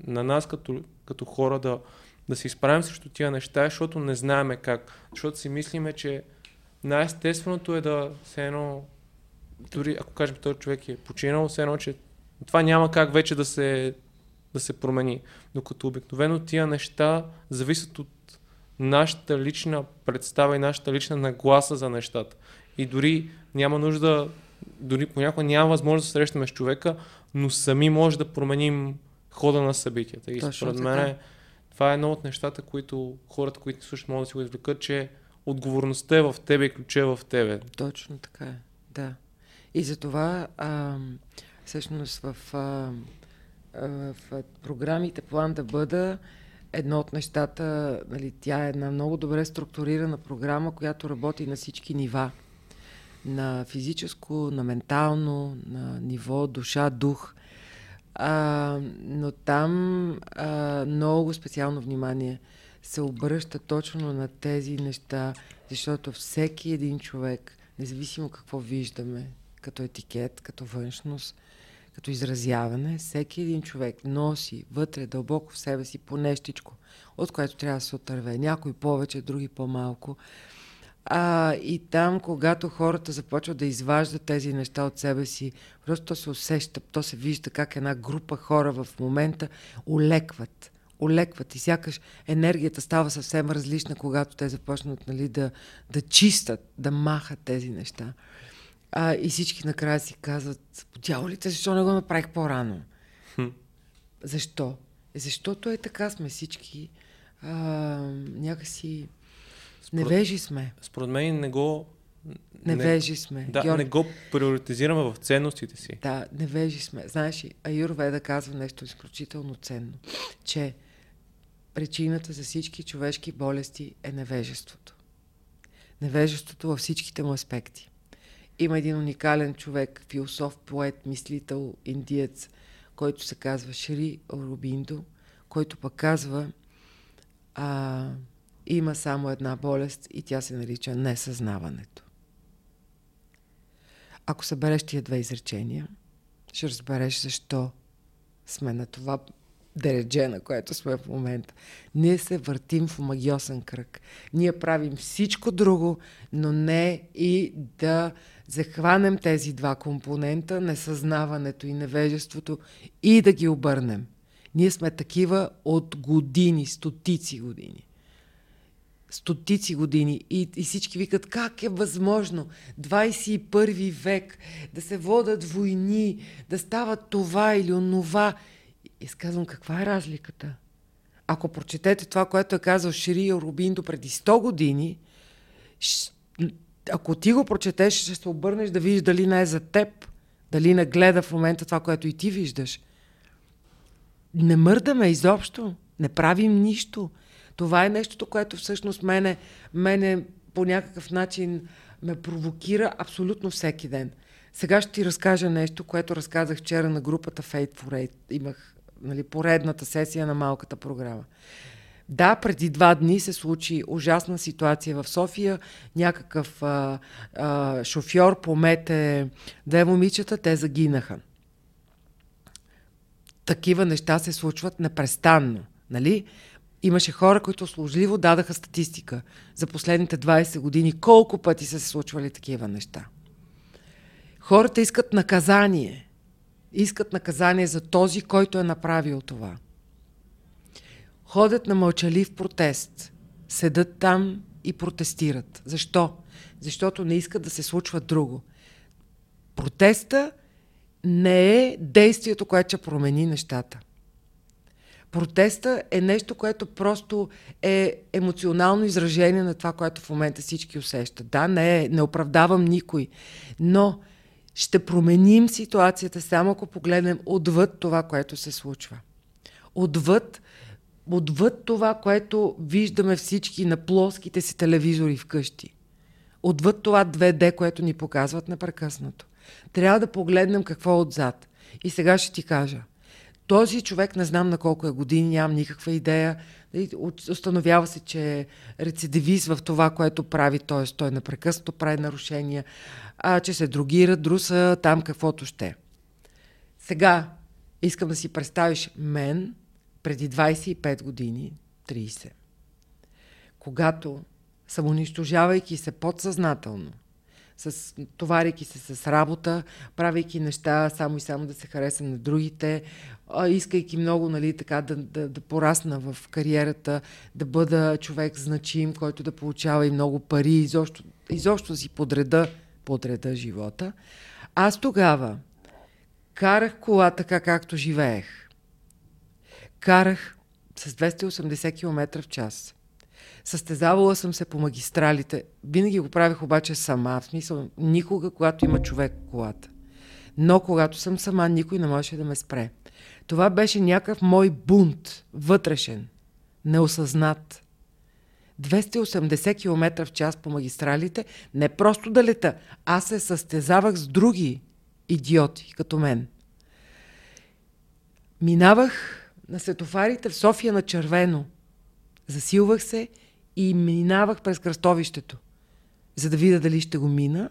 на нас като хора да се изправим срещу тия неща, защото не знаеме как. Защото си мислиме, че най-естественото е да все едно, дори ако кажем, този човек е починал, все едно, че това няма как вече да се промени. Докато обикновено тия неща зависят от нашата лична представа и нашата лична нагласа за нещата. И дори няма нужда, дори понякога няма възможност да срещаме с човека, но сами може да променим хода на събитията. И според мен това е едно от нещата, които хората, които слушат, могат да си го извлекат, че отговорността е в тебе и ключа е в тебе. Точно така е, да. И затова всъщност в програмите План да бъда, едно от нещата, нали, тя е една много добре структурирана програма, която работи на всички нива. На физическо, на ментално, на ниво душа, дух. Но там много специално внимание се обръща точно на тези неща, защото всеки един човек, независимо какво виждаме, като етикет, като външност, като изразяване, всеки един човек носи вътре, дълбоко в себе си по нещичко, от което трябва да се отърве. Някой повече, други по-малко. И там, когато хората започват да изваждат тези неща от себе си, просто то се усеща, то се вижда как една група хора в момента олекват и сякаш енергията става съвсем различна, когато те започнат, нали, да чистат, да махат тези неща. И всички накрая си казват, подяволите, защо не го направих по-рано? Защо? Защото е така сме всички. Някакси невежи сме. Според мен невежи сме. Да, Георги, не го приоритизираме в ценностите си. Да, невежи сме. Знаеш, Аюрведа казва нещо изключително ценно, че причината за всички човешки болести е невежеството. невежеството във всичките му аспекти. Има един уникален човек, философ, поет, мислител, индиец, който се казва Шри Ауробиндо, който пък казва, има само една болест и тя се нарича несъзнаването. Ако събереш тия две изречения, ще разбереш защо сме на това дередже, на което сме в момента. Ние се въртим в магиосен кръг. Ние правим всичко друго, но не и да захванем тези два компонента, несъзнаването и невежеството, и да ги обърнем. Ние сме такива от години, стотици години. Стотици години и всички викат, как е възможно 21 век да се водят войни, да стават това или онова. И казвам, каква е разликата? Ако прочетете това, което е казал Шри Ауробиндо преди 100 години, ако ти го прочетеш, ще се обърнеш да видиш дали не е за теб, дали не гледа в момента това, което и ти виждаш. Не мърдаме изобщо, не правим нищо. Това е нещото, което всъщност мене по някакъв начин ме провокира абсолютно всеки ден. Сега ще ти разкажа нещо, което разказах вчера на групата Fate for Eight. Имах поредната сесия на малката програма. Да, преди 2 дни се случи ужасна ситуация в София. Някакъв шофьор помете 2 момичета, те загинаха. Такива неща се случват непрестанно, нали? Имаше хора, които услужливо дадаха статистика за последните 20 години. Колко пъти са се случвали такива неща? Хората искат наказание. Искат наказание за този, който е направил това. Ходят на мълчалив протест. Седат там и протестират. Защо? Защото не искат да се случва друго. Протеста не е действието, което ще промени нещата. Протеста е нещо, което просто е емоционално изражение на това, което в момента всички усещат. Да, не оправдавам никой, но ще променим ситуацията само ако погледнем отвъд това, което се случва. Отвъд това, което виждаме всички на плоските си телевизори вкъщи. Отвъд това 2D, което ни показват непрекъснато. Трябва да погледнем какво е отзад. И сега ще ти кажа. Този човек, не знам на колко е години, нямам никаква идея. Установява се, че е рецидивист в това, което прави, т.е. той непрекъснато прави нарушения, че се дрогира, друса, там каквото ще. Сега искам да си представиш мен преди 25 години, 30, когато самоунищожавайки се подсъзнателно, товаряйки се с работа, правейки неща само и само да се хареса на другите, искайки много така, да порасна в кариерата, да бъда човек значим, който да получава и много пари, изобщо си подреда живота. Аз тогава карах кола така, както живеех. Карах с 280 км в час. Състезавала съм се по магистралите. Винаги го правих обаче сама. В смисъл, никога, когато има човек в колата. Но когато съм сама, никой не можеше да ме спре. Това беше някакъв мой бунт. Вътрешен. Неосъзнат. 280 км в час по магистралите. Не просто да лета. Аз се състезавах с други идиоти, като мен. Минавах на светофарите в София на червено. Засилвах се и минавах през кръстовището, за да видя дали ще го мина.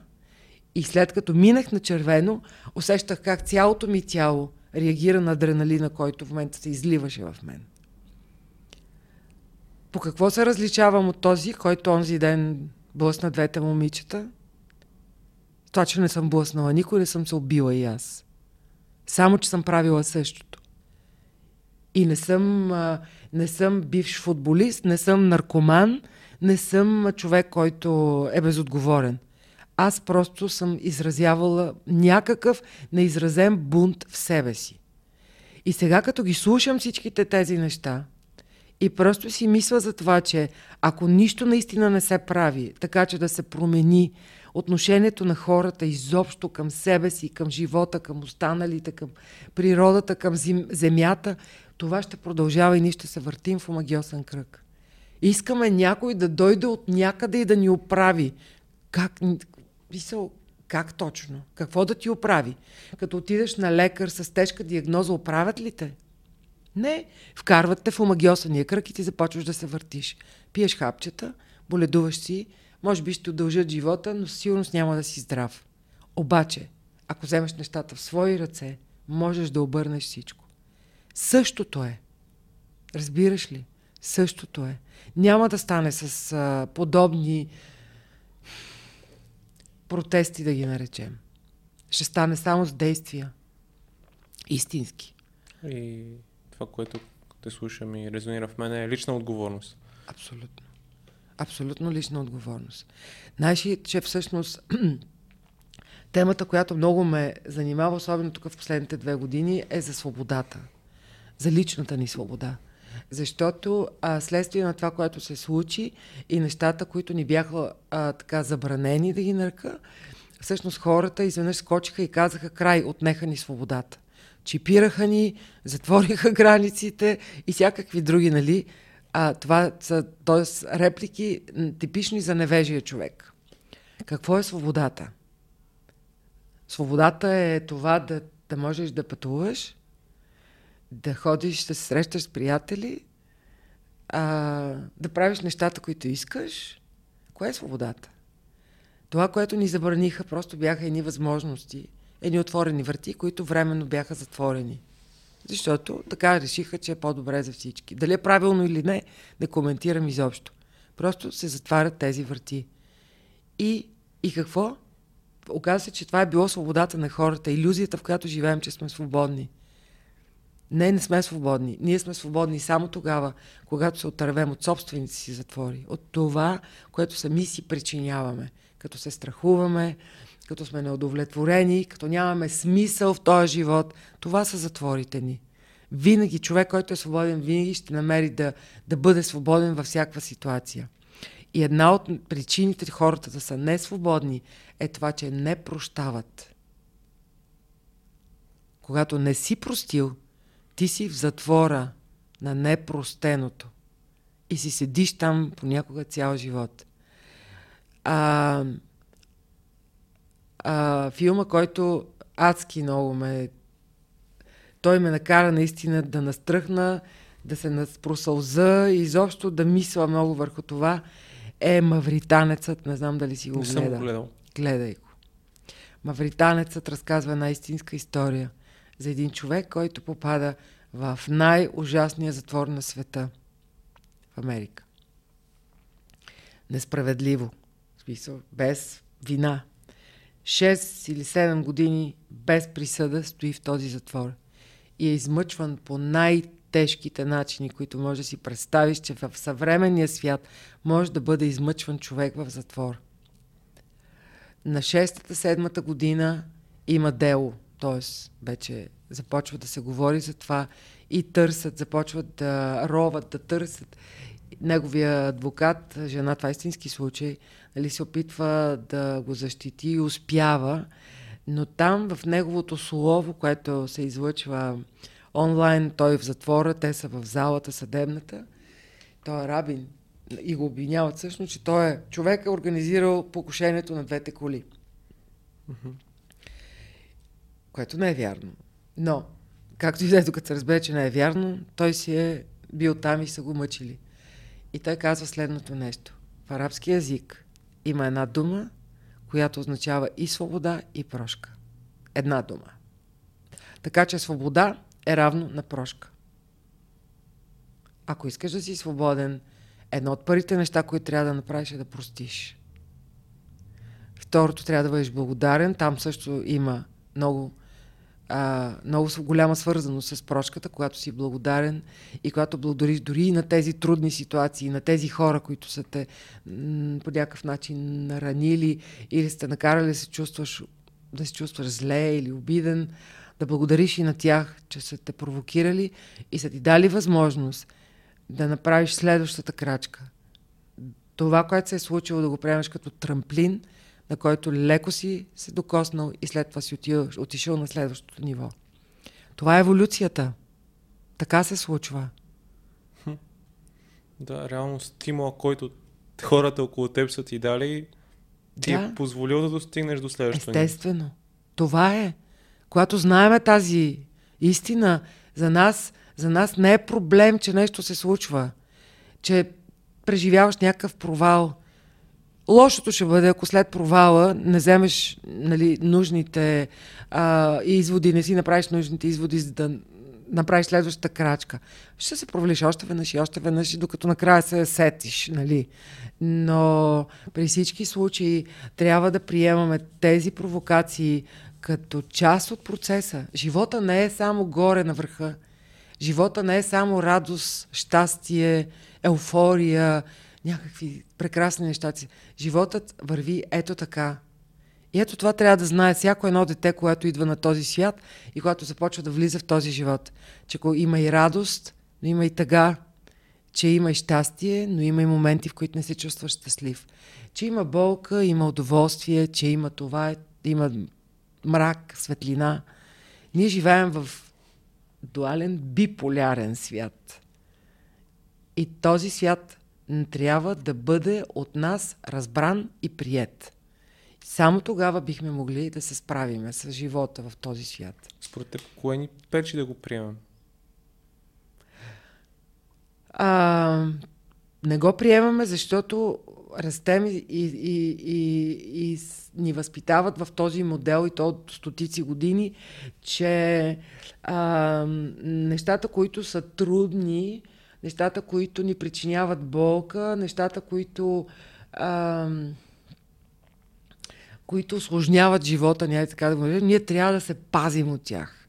И след като минах на червено, усещах как цялото ми тяло реагира на адреналина, който в момента се изливаше в мен. По какво се различавам от този, който онзи ден блъсна 2 момичета? Това, че не съм блъснала никой, не съм се убила и аз. Само, че съм правила същото. И не съм бивш футболист, не съм наркоман, не съм човек, който е безотговорен. Аз просто съм изразявала някакъв неизразен бунт в себе си. И сега, като ги слушам всичките тези неща и просто си мисля за това, че ако нищо наистина не се прави, така че да се промени отношението на хората изобщо към себе си, към живота, към останалите, към природата, към земята, това ще продължава и ние ще се въртим в омагиосен кръг. Искаме някой да дойде от някъде и да ни оправи. Как точно? Какво да ти оправи? Като отидеш на лекар с тежка диагноза, оправят ли те? Не. Вкарват те в омагиосания кръг и ти започваш да се въртиш. Пиеш хапчета, боледуваш си, може би ще удължат живота, но сигурно няма да си здрав. Обаче, ако вземеш нещата в свои ръце, можеш да обърнеш всичко. Същото е. Разбираш ли? Същото е. Няма да стане с подобни протести, да ги наречем. Ще стане само с действия. Истински. И това, което те слушам и резонира в мен, е лична отговорност. Абсолютно. Абсолютно лична отговорност. Знаеш ли, че всъщност темата, която много ме занимава, особено тук в последните 2 години, е за свободата. За личната ни свобода. Защото следствие на това, което се случи и нещата, които ни бяха така забранени да ги нарека, всъщност хората изведнъж скочиха и казаха край, отнеха ни свободата. Чипираха ни, затвориха границите и всякакви други, нали? Това са реплики типични за невежия човек. Какво е свободата? Свободата е това да можеш да пътуваш, да ходиш, да се срещаш с приятели, да правиш нещата, които искаш. Кое е свободата? Това, което ни забраниха, просто бяха едни възможности, едни отворени врати, които временно бяха затворени. Защото така решиха, че е по-добре за всички. Дали е правилно или не, не коментирам изобщо. Просто се затварят тези врати. И какво? Оказва се, че това е било свободата на хората, илюзията, в която живеем, че сме свободни. Не, не сме свободни. Ние сме свободни само тогава, когато се отървем от собствените си затвори. От това, което сами си причиняваме. Като се страхуваме, като сме неудовлетворени, като нямаме смисъл в този живот. Това са затворите ни. Винаги човек, който е свободен, винаги ще намери да бъде свободен във всякаква ситуация. И една от причините хората да са несвободни е това, че не прощават. Когато не си простил, ти си в затвора на непростеното и си седиш там понякога цял живот. Филма, който адски много той ме накара наистина да настръхна, да се просълза и изобщо да мисля много върху това, е Мавританецът. Не знам дали си го гледа. Не съм го гледал. Гледай го. Мавританецът разказва една истинска история за един човек, който попада в най-ужасния затвор на света. В Америка. Несправедливо. Без вина. 6 или 7 години без присъда стои в този затвор. И е измъчван по най-тежките начини, които може да си представиш, че в съвременния свят може да бъде измъчван човек в затвор. На 6-7 година има дело. Т.е. вече започва да се говори за това и започват да роват, да търсят. Неговия адвокат, жена, това е истински случай, нали, се опитва да го защити и успява, но там в неговото слово, което се излъчва онлайн, той е в затвора, те са в залата съдебната, той е рабин и го обвиняват всъщност, че той е човек, е организирал покушението на 2 коли. Което не е вярно. Но, както и след като се разбере, че не е вярно, той си е бил там и са го мъчили. И той казва следното нещо. В арабски език има една дума, която означава и свобода, и прошка. Една дума. Така че свобода е равно на прошка. Ако искаш да си свободен, едно от първите неща, които трябва да направиш, е да простиш. Второто, трябва да бъдеш благодарен. Там също има много голяма свързаност с прошката, когато си благодарен и когато благодариш дори и на тези трудни ситуации, на тези хора, които са те по някакъв начин наранили или сте накарали да се чувстваш зле или обиден, да благодариш и на тях, че са те провокирали и са ти дали възможност да направиш следващата крачка. Това, което се е случило, да го приемаш като трамплин, на който леко си се докоснал и след това си отишъл на следващото ниво. Това е еволюцията. Така се случва. Да, реално стимула, който хората около теб са ти дали, ти е позволил да достигнеш до следващото. Естествено. Това е. Когато знаем тази истина, за нас не е проблем, че нещо се случва. Че преживяваш някакъв провал. Лошото ще бъде, ако след провала не вземеш нужните изводи, не си направиш нужните изводи, за да направиш следващата крачка. Ще се провалиш още веднъж, докато накрая се сетиш. Но при всички случаи трябва да приемаме тези провокации като част от процеса. Живота не е само горе на върха. Живота не е само радост, щастие, еуфория, някакви прекрасни неща. Животът върви ето така. И ето това трябва да знае всяко едно дете, което идва на този свят и когато започва да влиза в този живот. Че има и радост, но има и тъга. Че има и щастие, но има и моменти, в които не се чувстваш щастлив. Че има болка, има удоволствие, че има това, има мрак, светлина. Ние живеем в дуален, биполярен свят. И този свят трябва да бъде от нас разбран и приет. Само тогава бихме могли да се справим с живота в този свят. Според теб, кое ни пречи да го приемем? Не го приемаме, защото растем и ни възпитават в този модел и то от стотици години, че нещата, които са трудни, нещата, които ни причиняват болка, нещата, които усложняват живота, ние трябва да се пазим от тях.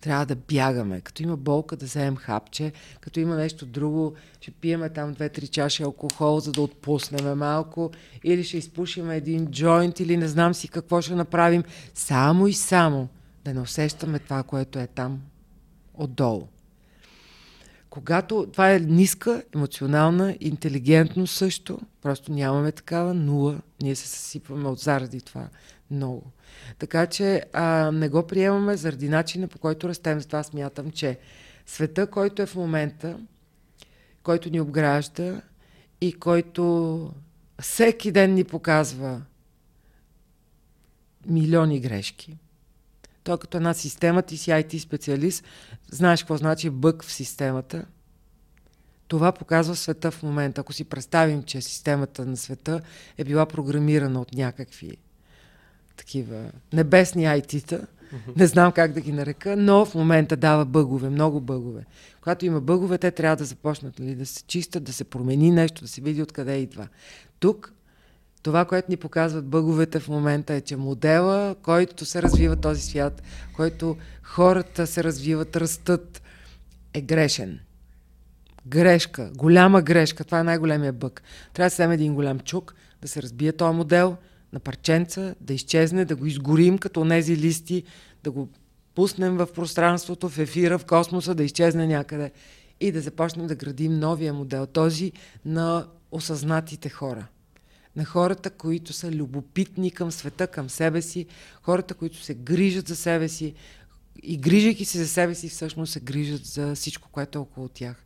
Трябва да бягаме. Като има болка, да вземем хапче. Като има нещо друго, ще пиеме там 2-3 чаши алкохол, за да отпуснем малко. Или ще изпушим един джойнт, или не знам си какво ще направим. Само и само да не усещаме това, което е там отдолу. Когато това е ниска емоционална интелигентност също, просто нямаме такава нула. Ние се съсипваме от заради това много. Така че не го приемаме заради начина, по който растем. Затова смятам, че света, който е в момента, който ни обгражда и който всеки ден ни показва милиони грешки. Той като една система, ти си IT специалист, знаеш какво значи бък в системата. Това показва света в момента. Ако си представим, че системата на света е била програмирана от някакви такива небесни IT-та, не знам как да ги нарека, но в момента дава бъгове, много бъгове. Когато има бъгове, те трябва да започнат да се чистят, да се промени нещо, да се види откъде идва. Тук това, което ни показват бъговете в момента е, че модела, който се развива този свят, който хората се развиват, растат, е грешен. Грешка, голяма грешка. Това е най-големия бъг. Трябва да се вземе един голям чук, да се разбие този модел на парченца, да изчезне, да го изгорим като онези листи, да го пуснем в пространството, в ефира, в космоса, да изчезне някъде и да започнем да градим новия модел, този на осъзнатите хора. На хората, които са любопитни към света, към себе си, хората, които се грижат за себе си и грижайки се за себе си, всъщност се грижат за всичко, което е около тях.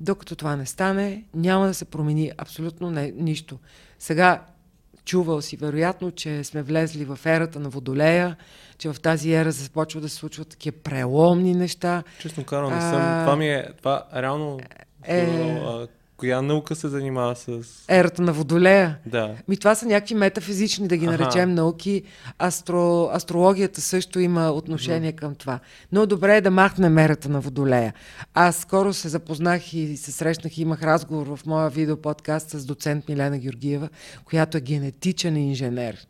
Докато това не стане, няма да се промени абсолютно нищо. Сега чувал си вероятно, че сме влезли в ерата на Водолея, че в тази ера започва да се случват такива преломни неща. Честно казано, не съм. Това ми е... Това реално... Коя наука се занимава с... Ерата на Водолея? Да. Това са някакви метафизични, да ги наречем науки. Астрологията също има отношение към това. Но добре е да махнем ерата на Водолея. Аз скоро се запознах и се срещнах и имах разговор в моя видеоподкаст с доцент Милена Георгиева, която е генетичен инженер.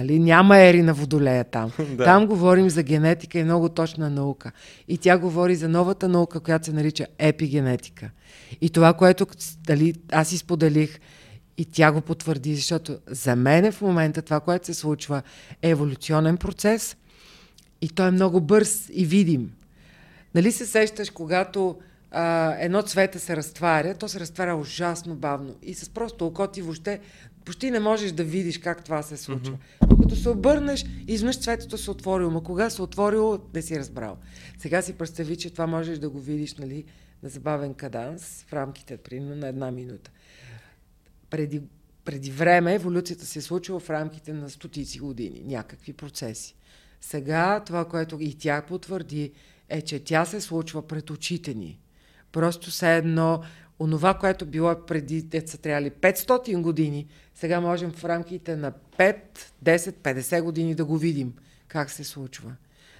Няма ери на Водолея там. Там говорим за генетика и много точна наука. И тя говори за новата наука, която се нарича епигенетика. И това, което аз изподелих, и тя го потвърди, защото за мен в момента това, което се случва, е еволюционен процес и той е много бърз и видим. Се сещаш, когато едно цвете се разтваря, то се разтваря ужасно бавно и с просто око ти почти не можеш да видиш как това се случва. Докато се обърнеш, изведнъж цветето се отворило. Ма кога се отворило, не си разбрал. Сега си представи, че това можеш да го видиш на забавен каданс в рамките, примерно, на една минута. Преди време еволюцията се е случила в рамките на стотици години, някакви процеси. Сега това, което и тя потвърди, е, че тя се случва пред очите ни. Просто все едно, онова, което било преди, деца трябвали 500 години, сега можем в рамките на 5, 10, 50 години да го видим как се случва.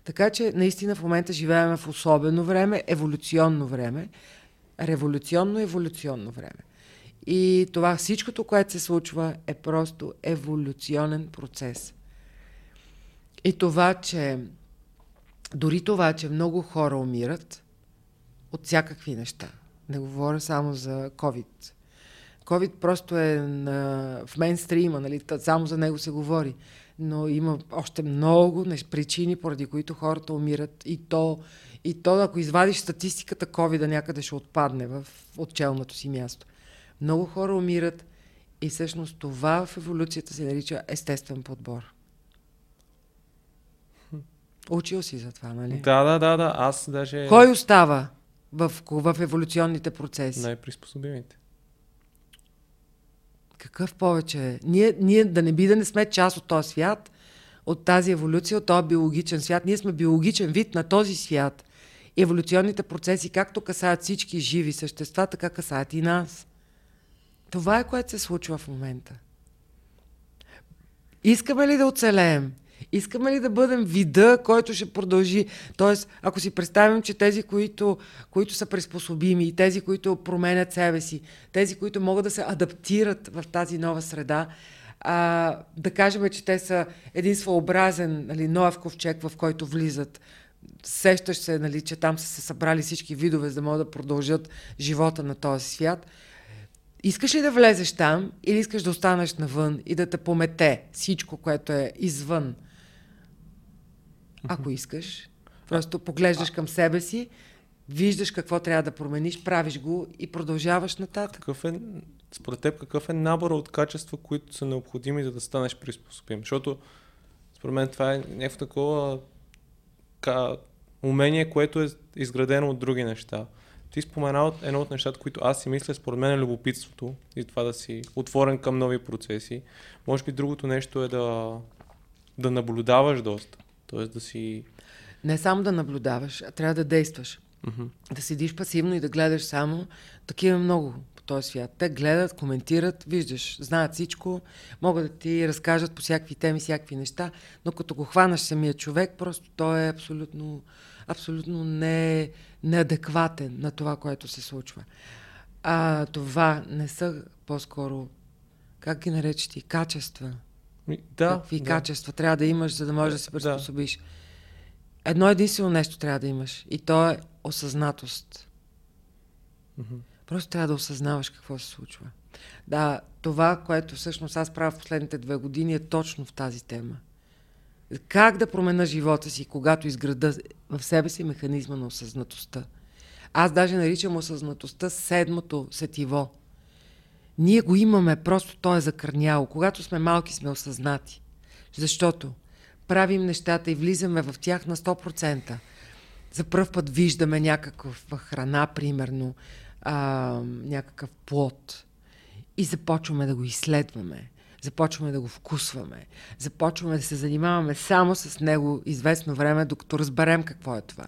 Така че наистина в момента живеем в особено време, еволюционно време, революционно-еволюционно време. И това всичкото, което се случва, е просто еволюционен процес. И това, че дори това, че много хора умират от всякакви неща. Не говоря само за COVID. COVID просто е в мейнстрима, нали? Само за него се говори. Но има още много причини, поради които хората умират. И то ако извадиш статистиката, COVID някъде ще отпадне в отчелното си място. Много хора умират и всъщност това в еволюцията се нарича естествен подбор. Учил си за това, нали? Да. Аз даже... Кой остава в еволюционните процеси? Най-приспособимите. Какъв повече? Ние да не би да не сме част от този свят, от тази еволюция, от този биологичен свят. Ние сме биологичен вид на този свят. Еволюционните процеси, както касаят всички живи същества, така касаят и нас. Това е, което се случва в момента. Искаме ли да оцелеем? Искаме ли да бъдем вида, който ще продължи? Тоест, ако си представим, че тези, които са приспособими и тези, които променят себе си, тези, които могат да се адаптират в тази нова среда, да кажем, че те са един своеобразен, нали, Ноев ковчег, в който влизат. Сещаш се, нали, че там са се събрали всички видове, за да могат да продължат живота на този свят. Искаш ли да влезеш там или искаш да останеш навън и да те помете всичко, което е извън? Ако искаш, просто поглеждаш към себе си, виждаш какво трябва да промениш, правиш го и продължаваш нататък. Според теб какъв е набора от качества, които са необходими, за да станеш приспособим? Защото според мен това е някакво такова умение, което е изградено от други неща. Ти споменал едно от нещата, които аз си мисля, според мен е любопитството и това да си отворен към нови процеси. Може би другото нещо е да наблюдаваш доста. Тоест да си... Не само да наблюдаваш, а трябва да действаш. Mm-hmm. Да седиш пасивно и да гледаш само. Такива много по този свят. Те гледат, коментират, виждаш, знаят всичко, могат да ти разкажат по всякакви теми, всякакви неща, но като го хванаш самия човек, просто той е абсолютно неадекватен на това, което се случва. А това не са по-скоро, как ги наречи ти, качества. Какви качества трябва да имаш, за да можеш да се приспособиш. Да. Едно единствено нещо трябва да имаш и то е осъзнатост. Mm-hmm. Просто трябва да осъзнаваш какво се случва. Да, това, което всъщност аз правя в последните 2 години е точно в тази тема. Как да променя живота си, когато изграда в себе си механизма на осъзнатостта. Аз даже наричам осъзнатостта седмото сетиво. Ние го имаме, просто то е закърняло. Когато сме малки, сме осъзнати. Защото правим нещата и влизаме в тях на 100%. За пръв път виждаме някаква храна, примерно, някакъв плод. И започваме да го изследваме. Започваме да го вкусваме. Започваме да се занимаваме само с него известно време, докато разберем какво е това.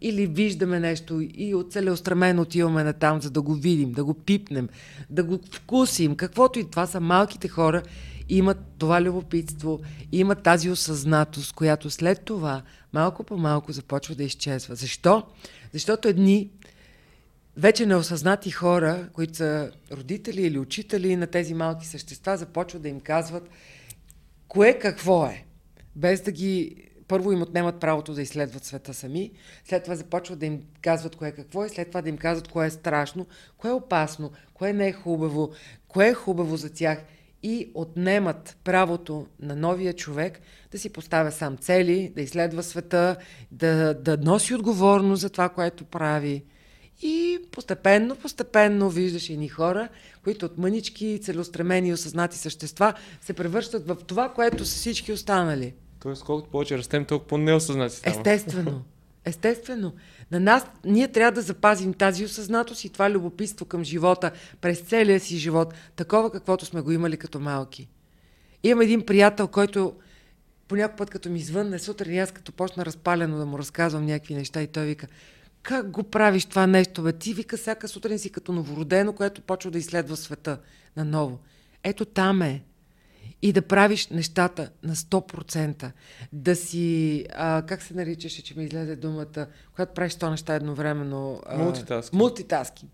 Или виждаме нещо и целеустремено отиваме натам, за да го видим, да го пипнем, да го вкусим. Каквото и това са, малките хора имат това любопитство, имат тази осъзнатост, която след това малко по малко започва да изчезва. Защо? Защото едни вече неосъзнати хора, които са родители или учители на тези малки същества, започват да им казват кое какво е. Без да ги... Първо им отнемат правото да изследват света сами, след това започват да им казват кое какво е, след това да им казват кое е страшно, кое е опасно, кое не е хубаво, кое е хубаво за тях и отнемат правото на новия човек да си поставя сам цели, да изследва света, да носи отговорност за това, което прави. И постепенно виждаш едни хора, които от мънички, целеустремени и осъзнати същества се превръщат в това, което са всички останали. Тоест, колкото повече растем, толкова по-неосъзнати ставаме. Естествено. Естествено. На нас, ние трябва да запазим тази осъзнатост и това любопитство към живота през целия си живот, такова каквото сме го имали като малки. Имам един приятел, който понякога път като ми звънне сутрин, аз като почна разпалено да му разказвам някакви неща и той вика: как го правиш това нещо, бе? Ти, вика, всяка сутрин си като новородено, което почва да изследва света наново. Ето там е. И да правиш нещата на 100%. Да си, как се наричаше, че ми излезе думата, когато правиш 100 неща едновременно. Мултитаскинг.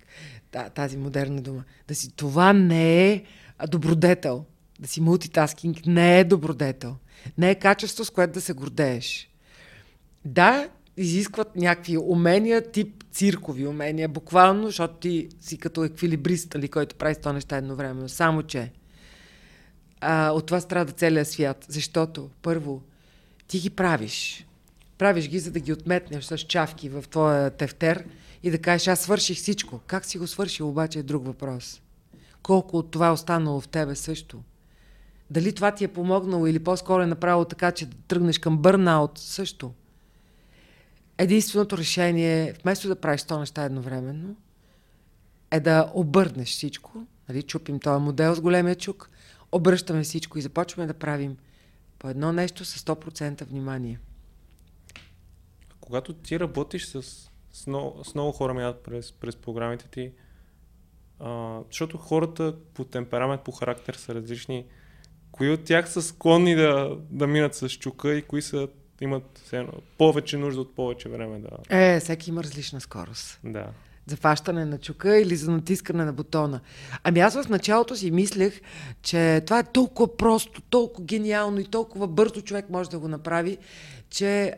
Да, тази модерна дума. Да си, това не е добродетел. Да си мултитаскинг не е добродетел. Не е качество, с което да се гордееш. Да, изискват някакви умения, тип циркови умения, буквално, защото ти си като еквилибрист, нали, който прави 100 неща едновременно. Само че от това страда целия свят, защото първо ти ги правиш. Правиш ги, за да ги отметнеш с чавки в твоя тефтер и да кажеш: аз свърших всичко. Как си го свършил обаче е друг въпрос. Колко от това е останало в тебе също? Дали това ти е помогнало или по-скоро е направило така, че да тръгнеш към бърнаут също? Единственото решение, вместо да правиш 100 неща едновременно, е да обърнеш всичко. Нали, чупим този модел с големия чук, обръщаме всичко и започваме да правим по едно нещо с 100% внимание. Когато ти работиш с много хора, минават през програмите ти, защото хората по темперамент, по характер са различни, кои от тях са склонни да минат с чука и кои са имат повече нужда от повече време да... Всеки има различна скорост. Да. За фащане на чука или за натискане на бутона. Ами аз в началото си мислех, че това е толкова просто, толкова гениално и толкова бързо човек може да го направи, че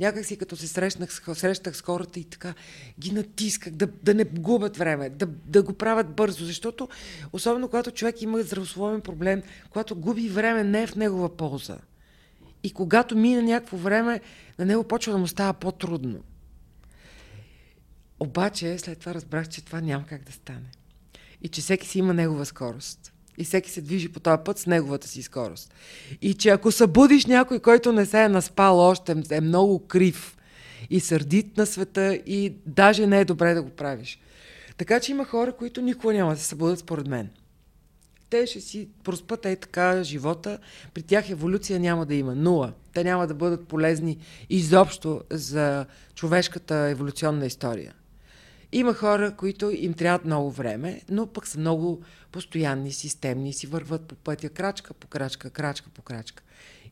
някак си като се срещах с хората и така ги натисках, да не губят време, да го правят бързо, защото особено когато човек има здравословен проблем, когато губи време, не е в негова полза. И когато мине някакво време, на него почва да му става по-трудно. Обаче след това разбрах, че това няма как да стане. И че всеки си има негова скорост. И всеки се движи по този път с неговата си скорост. И че ако събудиш някой, който не се е наспал още, е много крив и сърдит на света и даже не е добре да го правиш. Така че има хора, които никога няма да се събудят според мен. Те ще си проспат и така живота. При тях еволюция няма да има. 0. Те няма да бъдат полезни изобщо за човешката еволюционна история. Има хора, които им трябват много време, но пък са много постоянни, системни, си върват по пътя крачка по крачка, крачка по крачка.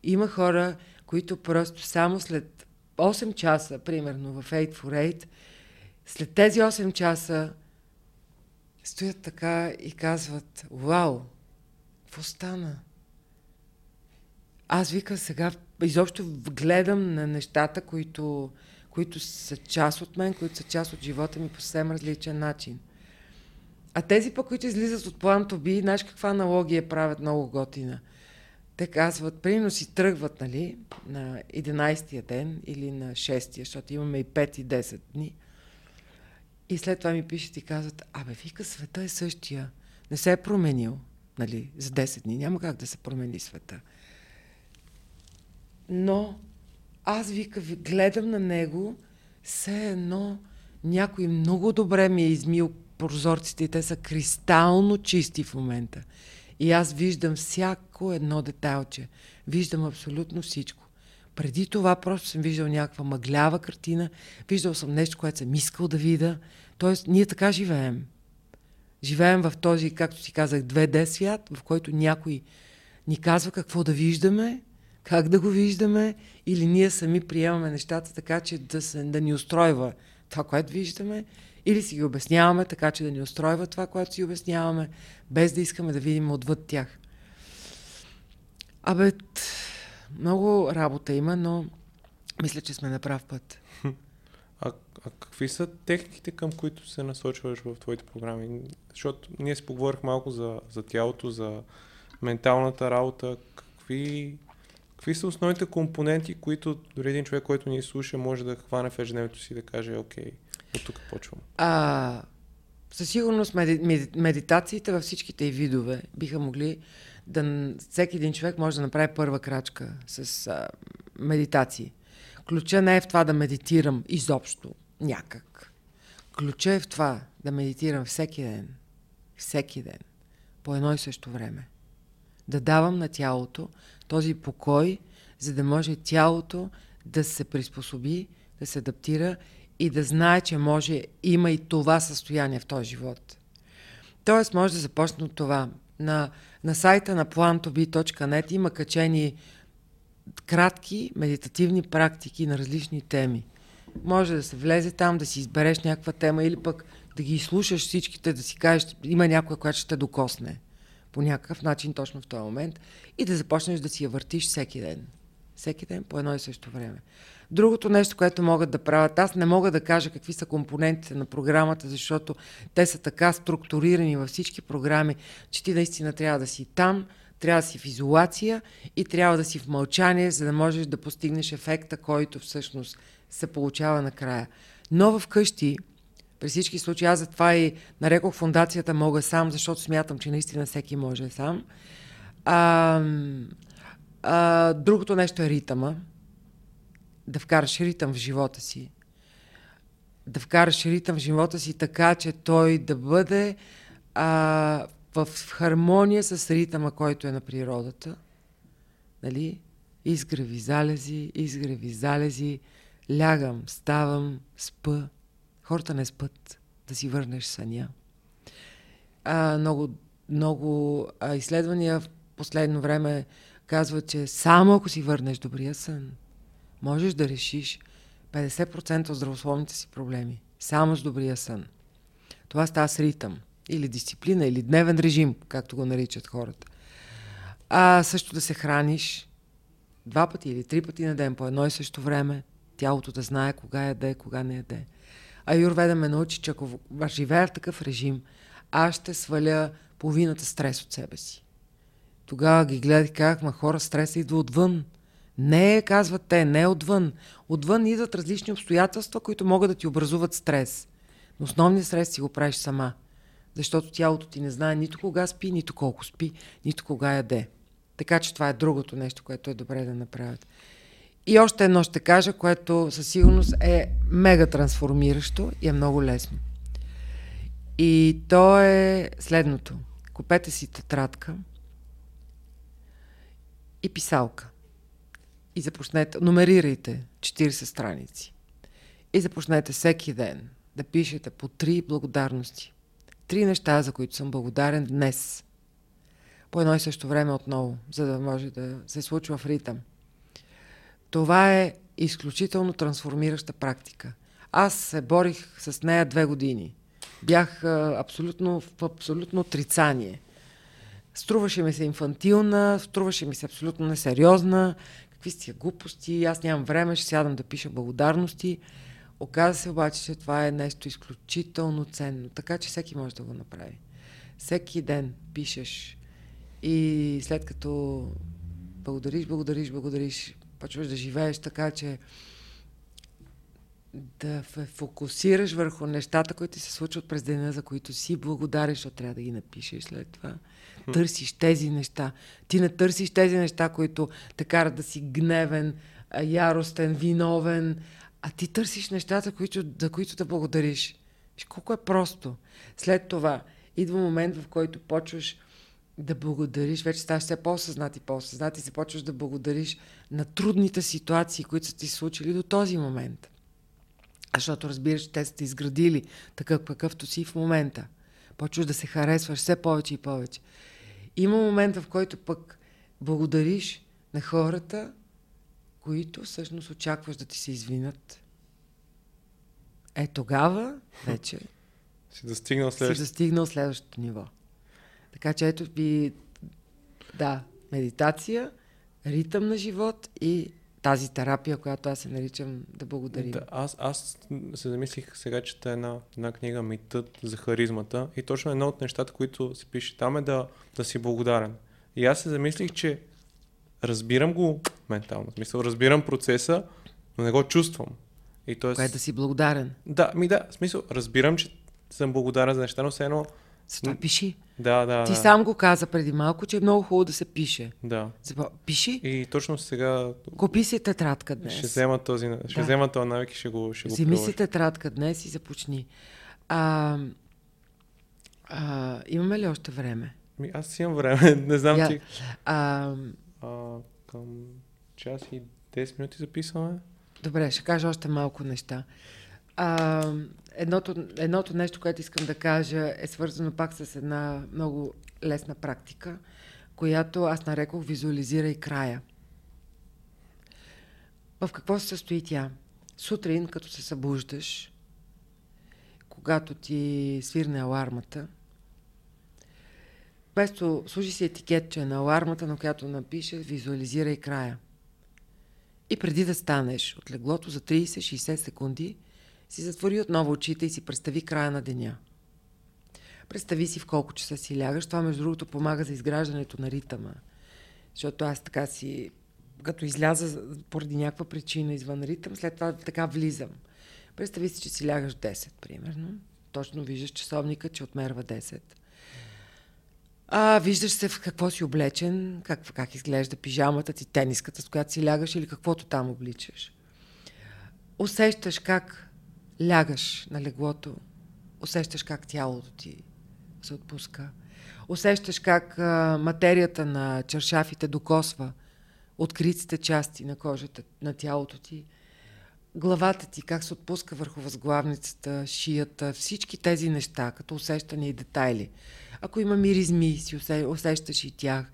Има хора, които просто само след 8 часа, примерно в Fate for Eight, след тези 8 часа стоят така и казват: вау, какво стана? Аз, вика, сега изобщо гледам на нещата, които са част от мен, които са част от живота ми по съвсем различен начин. А тези пък, които излизат от plantobe, знаеш каква аналогия правят много готина. Те казват, примерно си тръгват, нали, на 11-тия ден или на 6-тия, защото имаме и 5 и 10 дни. И след това ми пишат и казват: абе, вика, света е същия. Не се е променил, нали, за 10 дни. Няма как да се промени света. Но аз, вика, гледам на него, все едно някой много добре ми е измил прозорците и те са кристално чисти в момента. И аз виждам всяко едно детайлче. Виждам абсолютно всичко. Преди това просто съм виждал някаква мъглява картина, виждал съм нещо, което съм искал да видя. Тоест, ние така живеем. Живеем в този, както си казах, 2D свят, в който някой ни казва какво да виждаме, как да го виждаме, или ние сами приемаме нещата така, че да ни устройва това, което виждаме, или си ги обясняваме така, че да ни устройва това, което си обясняваме, без да искаме да видим отвъд тях. Абе, много работа има, но мисля, че сме на прав път. А какви са техниките, към които се насочваш в твоите програми? Защото ние си поговорих малко за тялото, за менталната работа. Какви са основните компоненти, които дори един човек, който ни слуша, може да хване в ежедневието си и да каже: окей, от тук почвам? Със сигурност медитациите във всичките и видове биха могли всеки един човек може да направи първа крачка с медитации. Ключа не е в това да медитирам изобщо някак. Ключа е в това да медитирам всеки ден. Всеки ден. По едно и също време. Да давам на тялото този покой, за да може тялото да се приспособи, да се адаптира и да знае, че може, има и това състояние в този живот. Тоест може да започне от това. На сайта на plantobe.net има качени кратки медитативни практики на различни теми. Може да се влезе там, да си избереш някаква тема или пък да ги изслушаш всичките, да си кажеш, има някоя, която ще те докосне по някакъв начин точно в този момент и да започнеш да си я въртиш всеки ден. Всеки ден по едно и също време. Другото нещо, което могат да правят, аз не мога да кажа какви са компонентите на програмата, защото те са така структурирани във всички програми, че ти наистина трябва да си там, трябва да си в изолация и трябва да си в мълчание, за да можеш да постигнеш ефекта, който всъщност се получава накрая. Но вкъщи, при всички случаи, аз затова и нарекох фондацията "Мога сам", защото смятам, че наистина всеки може сам. Другото нещо е ритъма. Да вкараш ритъм в живота си. Да вкараш ритъм в живота си така, че той да бъде в хармония с ритъма, който е на природата. Нали? Изгреви, залези, изгреви, залези. Лягам, ставам, спа. Хората не спът. Да си върнеш съня. Много изследвания в последно време казват, че само ако си върнеш добрия сън, можеш да решиш 50% от здравословните си проблеми. Само с добрия сън. Това става с ритъм. Или дисциплина, или дневен режим, както го наричат хората. Също да се храниш 2 пъти или 3 пъти на ден, по едно и също време. Тялото да знае кога яде, кога не яде. Аюрведа ме научи, че ако живея в такъв режим, аз ще сваля половината стрес от себе си. Тогава ги гледах и казах, хора, стресът идва отвън. Не, казват те, не отвън. Отвън идват различни обстоятелства, които могат да ти образуват стрес. Но основният стрес си го правиш сама. Защото тялото ти не знае нито кога спи, нито колко спи, нито кога яде. Така че това е другото нещо, което е добре да направят. И още едно ще кажа, което със сигурност е мега трансформиращо и е много лесно. И то е следното. Купете си тетрадка и писалка. И започнете, номерирайте 40 страници. И започнете всеки ден да пишете по 3 благодарности. 3 неща, за които съм благодарен днес. По едно и също време отново, за да може да се случва в ритъм. Това е изключително трансформираща практика. Аз се борих с нея 2 години. Бях в абсолютно отрицание. Струваше ми се инфантилна, струваше ми се абсолютно несериозна. Какви сте глупости, аз нямам време, ще сядам да пиша благодарности. Оказа се обаче, че това е нещо изключително ценно. Така че всеки може да го направи. Всеки ден пишеш и след като благодариш, почваш да живееш така, че да фокусираш върху нещата, които се случват през деня, за които си благодариш, защото трябва да ги напишеш след това. Търсиш тези неща. Ти не търсиш тези неща, които те карат да си гневен, яростен, виновен, а ти търсиш нещата, за които да благодариш. Виж колко е просто. След това идва момент, в който почваш да благодариш, вече ставаш все по-осъзнат и по-осъзнат и се почваш да благодариш на трудните ситуации, които са ти случили до този момент. Защото разбираш, че те са те изградили такъв какъвто си в момента. Почваш да се харесваш все повече и повече. Има момент, в който пък благодариш на хората, които всъщност очакваш да ти се извинят. Е, тогава вече си достигнал следващото ниво. Така че ето би, да, медитация, ритъм на живот и тази терапия, която аз се наричам да благодарим. Да, аз се замислих сега, че е една книга "Митът за харизмата" и точно едно от нещата, които се пише там е да си благодарен. И аз се замислих, че разбирам го ментално, в смисъл, разбирам процеса, но не го чувствам. И т.е. кое е да си благодарен? Да, в смисъл, разбирам, че съм благодарен за неща, но все едно Затова пиши. Да. Ти сам го каза преди малко, че е много хубаво да се пише. Да. Пиши. И точно сега... Купи си тетрадка днес. Ще взема този, този навик и ще го приложа. Вземи си тетрадка днес и започни. Имаме ли още време? Аз имам време. Не знам ти... Към час и 10 минути записваме. Добре, ще кажа още малко неща. Едното нещо, което искам да кажа, е свързано пак с една много лесна практика, която аз нарекох визуализирай края. В какво се състои тя? Сутрин, като се събуждаш, когато ти свирне алармата, вместо служи си етикетче на алармата, на която напише визуализирай края. И преди да станеш от леглото за 30-60 секунди, си затвори отново очите и си представи края на деня. Представи си в колко часа си лягаш. Това, между другото, помага за изграждането на ритъма. Защото аз така си, като изляза поради някаква причина извън ритъм, след това така влизам. Представи си, че си лягаш 10, примерно. Точно виждаш часовника, че отмерва 10. Виждаш се в какво си облечен, как изглежда пижамата ти, тениската, с която си лягаш или каквото там обличаш. Усещаш как лягаш на леглото, усещаш как тялото ти се отпуска, усещаш как материята на чершафите докосва откритите части на кожата, на тялото ти, главата ти, как се отпуска върху възглавницата, шията, всички тези неща, като усещане и детайли. Ако има миризми, си усещаш и тях.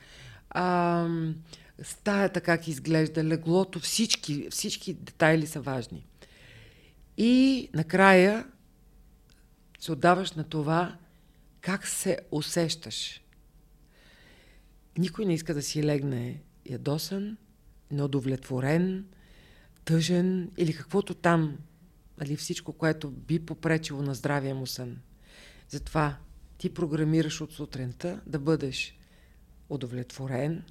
Стаята как изглежда, леглото, всички детайли са важни. И накрая се отдаваш на това как се усещаш. Никой не иска да си легне ядосан, неудовлетворен, тъжен или каквото там, всичко, което би попречило на здравия му сън. Затова ти програмираш от сутринта да бъдеш удовлетворен,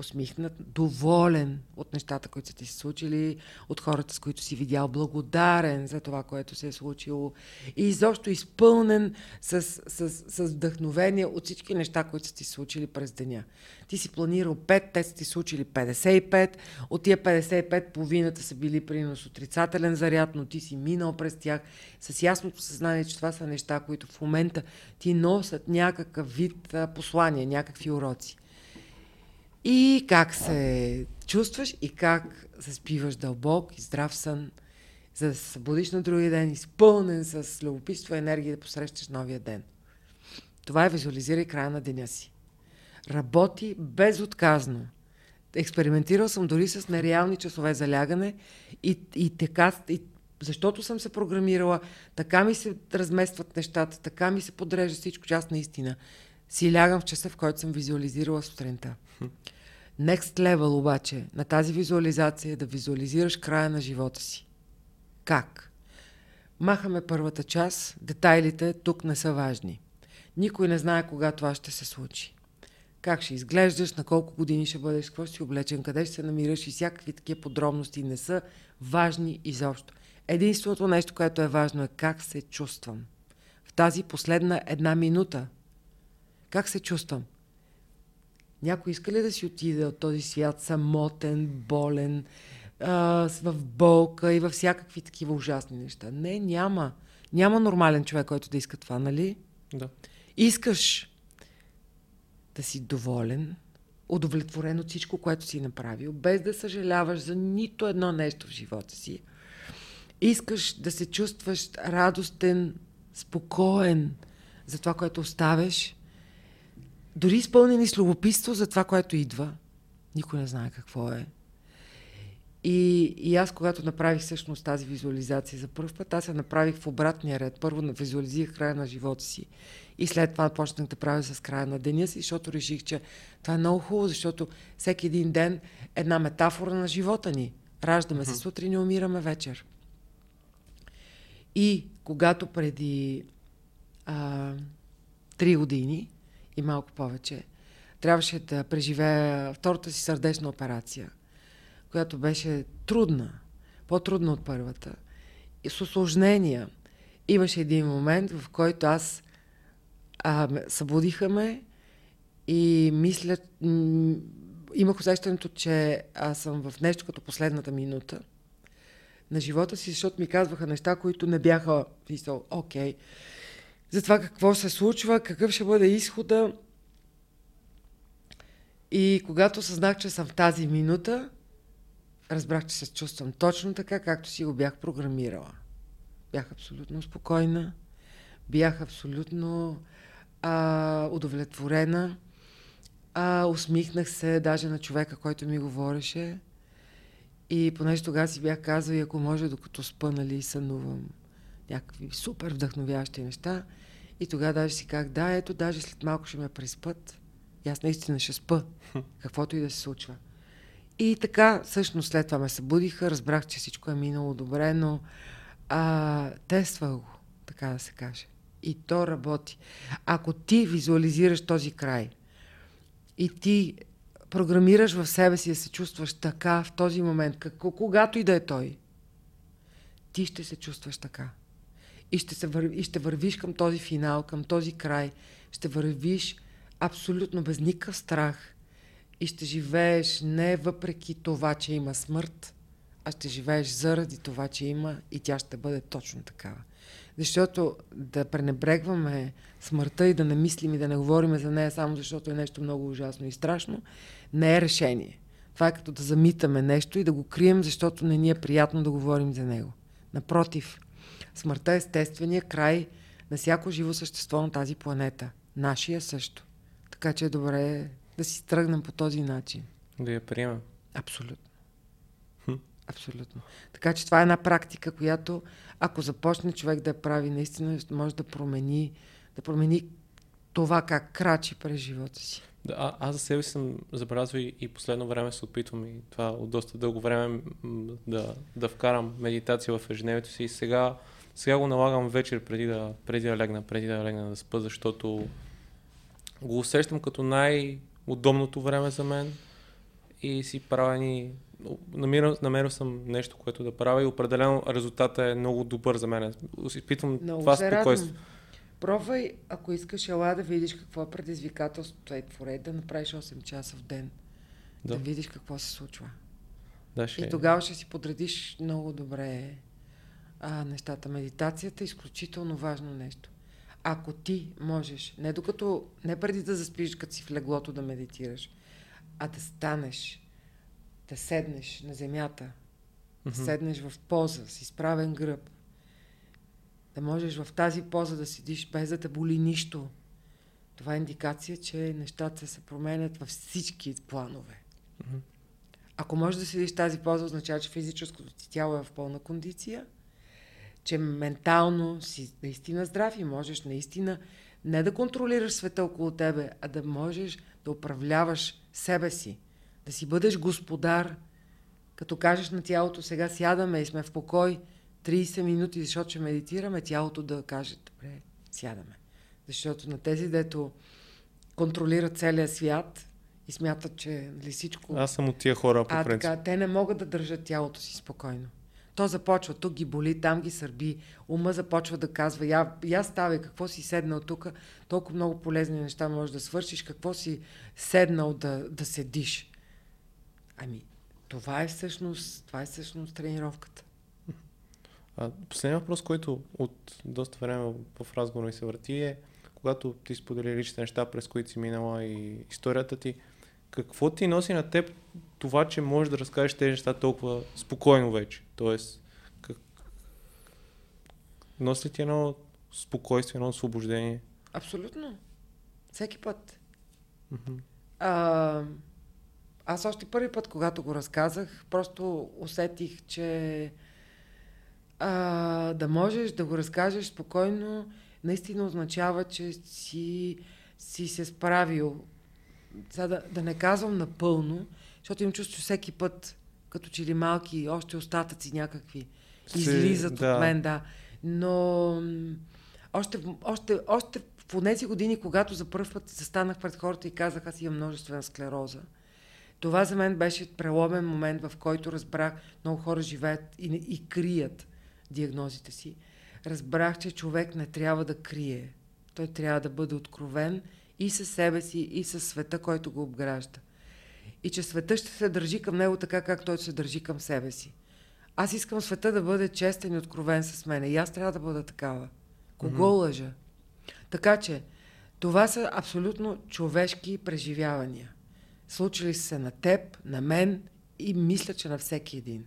усмихнат, доволен от нещата, които са ти се случили, от хората, с които си видял, благодарен за това, което се е случило и изобщо изпълнен с вдъхновение от всички неща, които са ти се случили през деня. Ти си планирал 5, те са ти случили 55, от тия 55 половината са били примерно с отрицателен заряд, но ти си минал през тях с ясното съзнание, че това са неща, които в момента ти носят някакъв вид послания, някакви уроци. И как се чувстваш и как се спиваш дълбок и здрав сън, за да се събудиш на другия ден, изпълнен с любопитство и енергия да посрещаш новия ден. Това е визуализирай края на деня си. Работи безотказно. Експериментирал съм дори с нереални часове за лягане и защото съм се програмирала, така ми се разместват нещата, така ми се подрежда всичко, че аз наистина си лягам в часа, в който съм визуализирала сутринта. Next level обаче на тази визуализация е да визуализираш края на живота си. Как? Махаме първата част, детайлите тук не са важни. Никой не знае кога това ще се случи. Как ще изглеждаш, на колко години ще бъдеш, какво ще си облечен, къде ще се намираш и всякакви такива подробности не са важни изобщо. Единственото нещо, което е важно е как се чувствам. В тази последна една минута. Как се чувствам? Някой иска ли да си отиде от този свят самотен, болен, в болка и във всякакви такива ужасни неща? Не, няма. Няма нормален човек, който да иска това, нали? Да. Искаш да си доволен, удовлетворен от всичко, което си направил, без да съжаляваш за нито едно нещо в живота си. Искаш да се чувстваш радостен, спокоен за това, което оставяш, дори изпълнени с любопитство за това, което идва. Никой не знае какво е. И аз, когато направих всъщност тази визуализация за първ път, аз я направих в обратния ред. Първо визуализирах края на живота си и след това почнах да правя с края на деня си, защото реших, че това е много хубаво, защото всеки един ден една метафора на живота ни. Раждаме се сутрин и умираме вечер. И когато преди 3 години и малко повече, трябваше да преживея втората си сърдечна операция, която беше трудна, по-трудна от първата. И с усложнения имаше един момент, в който аз Събудиха ме и мисля, имах усещането, че аз съм в нещо като последната минута на живота си, защото ми казваха неща, които не бяха писал, окей. За това какво се случва, какъв ще бъде изхода. И когато съзнах, че съм в тази минута, разбрах, че се чувствам точно така, както си го бях програмирала. Бях абсолютно спокойна, бях абсолютно удовлетворена. Усмихнах се даже на човека, който ми говореше. И понеже тогава си бях казал, и ако може, докато спа, нали, сънувам някакви супер вдъхновяващи неща. И тогава даже си казах, да, ето, даже след малко ще ме преспът. И аз наистина ще спа, каквото и да се случва. И така, всъщност след това ме събудиха, разбрах, че всичко е минало добре, но тествах го, така да се каже. И то работи. Ако ти визуализираш този край и ти програмираш в себе си да се чувстваш така в този момент, когато и да е той, ти ще се чувстваш така. И ще вървиш към този финал, към този край. Ще вървиш абсолютно без никакъв страх и ще живееш не въпреки това, че има смърт, а ще живееш заради това, че има, и тя ще бъде точно такава. Защото да пренебрегваме смъртта и да не мислим и да не говорим за нея само защото е нещо много ужасно и страшно, не е решение. Това е като да замитаме нещо и да го крием, защото не ни е приятно да говорим за него. Напротив, смъртта е естествения край на всяко живо същество на тази планета. Нашия също. Така че е добре да си тръгнем по този начин. Да я приемем. Абсолютно. Абсолютно. Така че това е една практика, която ако започне човек да я прави, наистина може да промени това как крачи през живота си. Да, аз за себе си съм забелязал и последно време се опитвам, и това от доста дълго време, да вкарам медитация в ежедневието си, и сега го налагам вечер преди да легна да спа, защото го усещам като най-удобното време за мен и си намерил съм нещо, което да правя, и определено резултатът е много добър за мен. Изпитвам това спокойствие. Пробвай, ако искаш, ела да видиш какво е предизвикателството и твори, да направиш 8 часа в ден. Да видиш какво се случва. Да, и тогава ще си подредиш много добре нещата. Медитацията е изключително важно нещо. Ако ти можеш, не преди да заспиш, като си в леглото да медитираш, а да станеш, да седнеш на земята, да седнеш в поза с изправен гръб, да можеш в тази поза да седиш без да те боли нищо. Това е индикация, че нещата се променят във всички планове. Ако можеш да седиш в тази поза, означава, че физическото ти тяло е в пълна кондиция, че ментално си наистина здрав и можеш наистина не да контролираш света около тебе, а да можеш да управляваш себе си, да си бъдеш господар, като кажеш на тялото, сега сядаме и сме в покой 30 минути, защото ще медитираме, тялото да каже, добре, сядаме. Защото на тези, дето контролират целия свят и смятат, че всичко... Аз съм от тия хора, по принцип. Така, те не могат да държат тялото си спокойно. То започва, тук ги боли, там ги сърби, ума започва да казва, я ставай, какво си седнал тук, толкова много полезни неща можеш да свършиш, какво си седнал да седиш. Ами, това е всъщност тренировката. Последният въпрос, който от доста време в разговора ми се върти, е, когато ти сподели лични неща, през които си минала и историята ти, какво ти носи на теб това, че можеш да разкажеш тези неща толкова спокойно вече? Тоест, носи ти едно спокойствие, едно освобождение? Абсолютно. Всеки път. Аз още първи път, когато го разказах, просто усетих, че да можеш да го разкажеш спокойно, наистина означава, че си се справил. Сега да не казвам напълно, защото им чувствам всеки път, като че ли малки, още остатъци някакви излизат от мен, да. Но още в тези години, когато за първ път застанах пред хората и казах, аз имам множествена склероза, това за мен беше преломен момент, в който разбрах, много хора живеят и крият диагнозите си. Разбрах, че човек не трябва да крие Той трябва да бъде откровен и със себе си, и със света, който го обгражда. И че света ще се държи към него така, както той се държи към себе си. Аз искам света да бъде честен и откровен с мене. И аз трябва да бъда такава. Кого лъжа? Така че, това са абсолютно човешки преживявания. Случили се на теб, на мен и мисля, че на всеки един.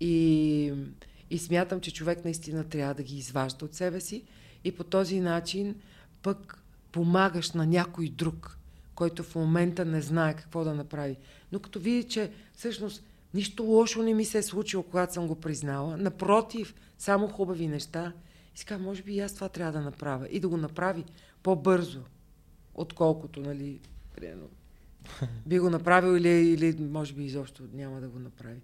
И смятам, че човек наистина трябва да ги изважда от себе си и по този начин пък помагаш на някой друг, който в момента не знае какво да направи. Но като види, че всъщност нищо лошо не ми се е случило, когато съм го признала. Напротив, само хубави неща. И си казва, може би и аз това трябва да направя. И да го направи по-бързо, отколкото, нали, би го направил или може би изобщо няма да го направи.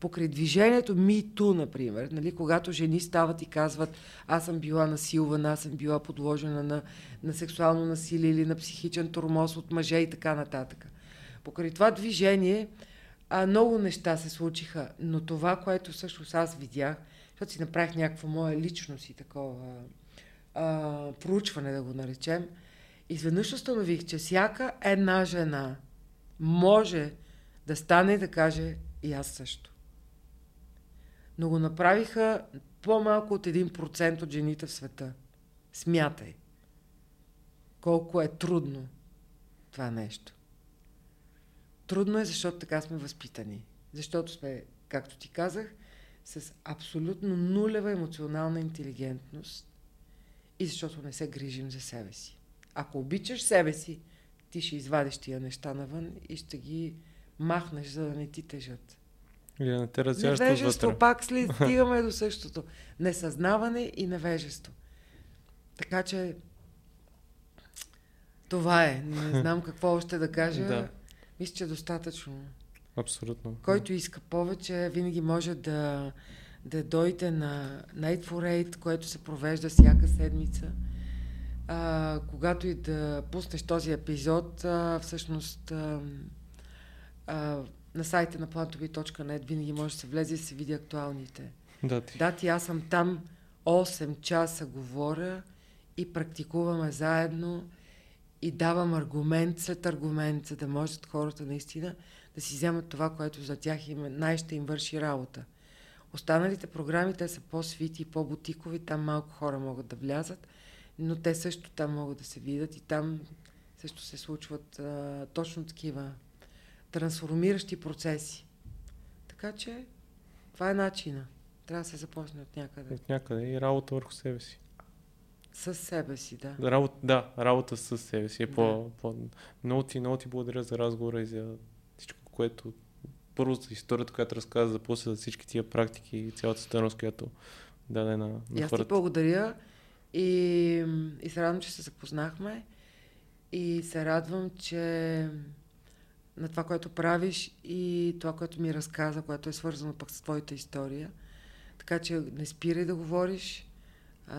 Покрай движението MeToo, например, нали, когато жени стават и казват аз съм била насилвана, аз съм била подложена на сексуално насилие или на психичен тормоз от мъже и така нататък. Покрай това движение много неща се случиха, но това, което всъщност аз видях, защото си направих някакво моя личност и такова проучване, да го наречем, изведнъж установих, че всяка една жена може да стане и да каже и аз също. Но го направиха по-малко от 1% от жените в света. Смятай колко е трудно това нещо. Трудно е, защото така сме възпитани. Защото сме, както ти казах, с абсолютно нулева емоционална интелигентност и защото не се грижим за себе си. Ако обичаш себе си, ти ще извадиш тия неща навън и ще ги махнеш, за да не ти тежат. Или не те разяжда отвътре. Невежество, пак стигаме до същото. Несъзнаване и невежество. Така че това е. Не знам какво още да кажа. Да. Мисля, че е достатъчно. Абсолютно. Който иска повече, винаги може да дойде на Night for Eight, което се провежда всяка седмица. Когато и да пуснеш този епизод, всъщност на сайта на plantobe.net винаги може да се влезе и се види актуалните. Да, ти аз съм там 8 часа говоря и практикуваме заедно и давам аргумент след аргумент, за да можат хората наистина да си вземат това, което за тях най-ще им върши работа. Останалите програми, те са по-свити и по-бутикови, там малко хора могат да влязат, но те също там могат да се видят и там също се случват точно такива трансформиращи процеси. Така че това е начина. Трябва да се започне от някъде. От някъде и работа върху себе си. Със себе си, да. Работа със себе си. Много ти благодаря за разговора и за всичко, което първо за историята, която разказа, за после за всички тия практики и цялата стойност, която даде на хората. Аз ти благодаря. И се радвам, че се запознахме и се радвам, че на това, което правиш и това, което ми разказа, което е свързано пък с твоята история. Така че не спирай да говориш.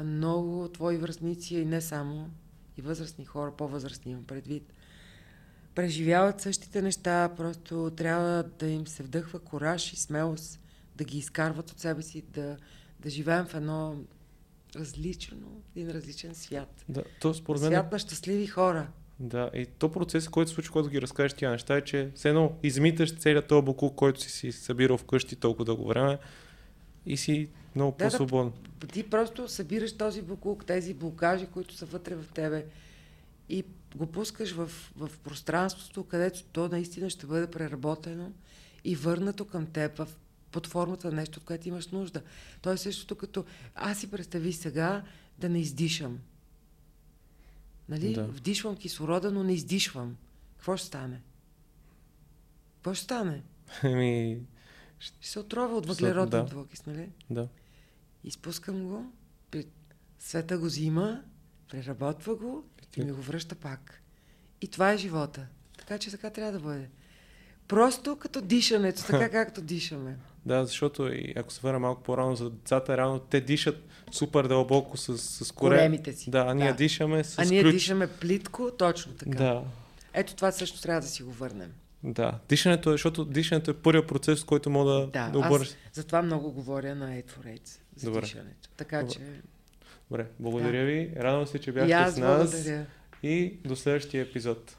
Много твои връстници и не само, и възрастни хора, по-възрастни имам предвид, преживяват същите неща, просто трябва да им се вдъхва кураж и смелост да ги изкарват от себе си, да живеем в едно различен свят. Да, то според мен... Свят на щастливи хора. Да, и то процес, който се случва, когато ги разкажеш тия неща, е, че все едно измиташ целият този буклук, който си събирал вкъщи толкова дълго време и си много по-свободен. Да, ти просто събираш този буклук, тези блокажи, които са вътре в тебе и го пускаш в пространството, където то наистина ще бъде преработено и върнато към теб в под формата на нещо, от което имаш нужда. То е същото като аз си представи сега да не издишам. Нали? Да. Вдишвам кислорода, но не издишвам. Какво ще стане? Ще се отрова от въглероден двуокис, нали? Да. Изпускам го, света го взима, преработва го и ми го връща пак. И това е живота. Така че така трябва да бъде. Просто като дишането, така както дишаме. Да, защото и ако се върна малко по-рано за децата, реално те дишат супер дълбоко с коремите си. Да, а ние дишаме с ключ. А ние дишаме плитко, точно така. Да. Ето това също трябва да си го върнем. Да, дишането е, защото дишането е първият процес, който мога да обърнеш. Да, аз затова много говоря на Eight for Eight за дишането. Така че... Добре, благодаря ви. Радвам се, че бяхте с нас. Благодаря. И до следващия епизод.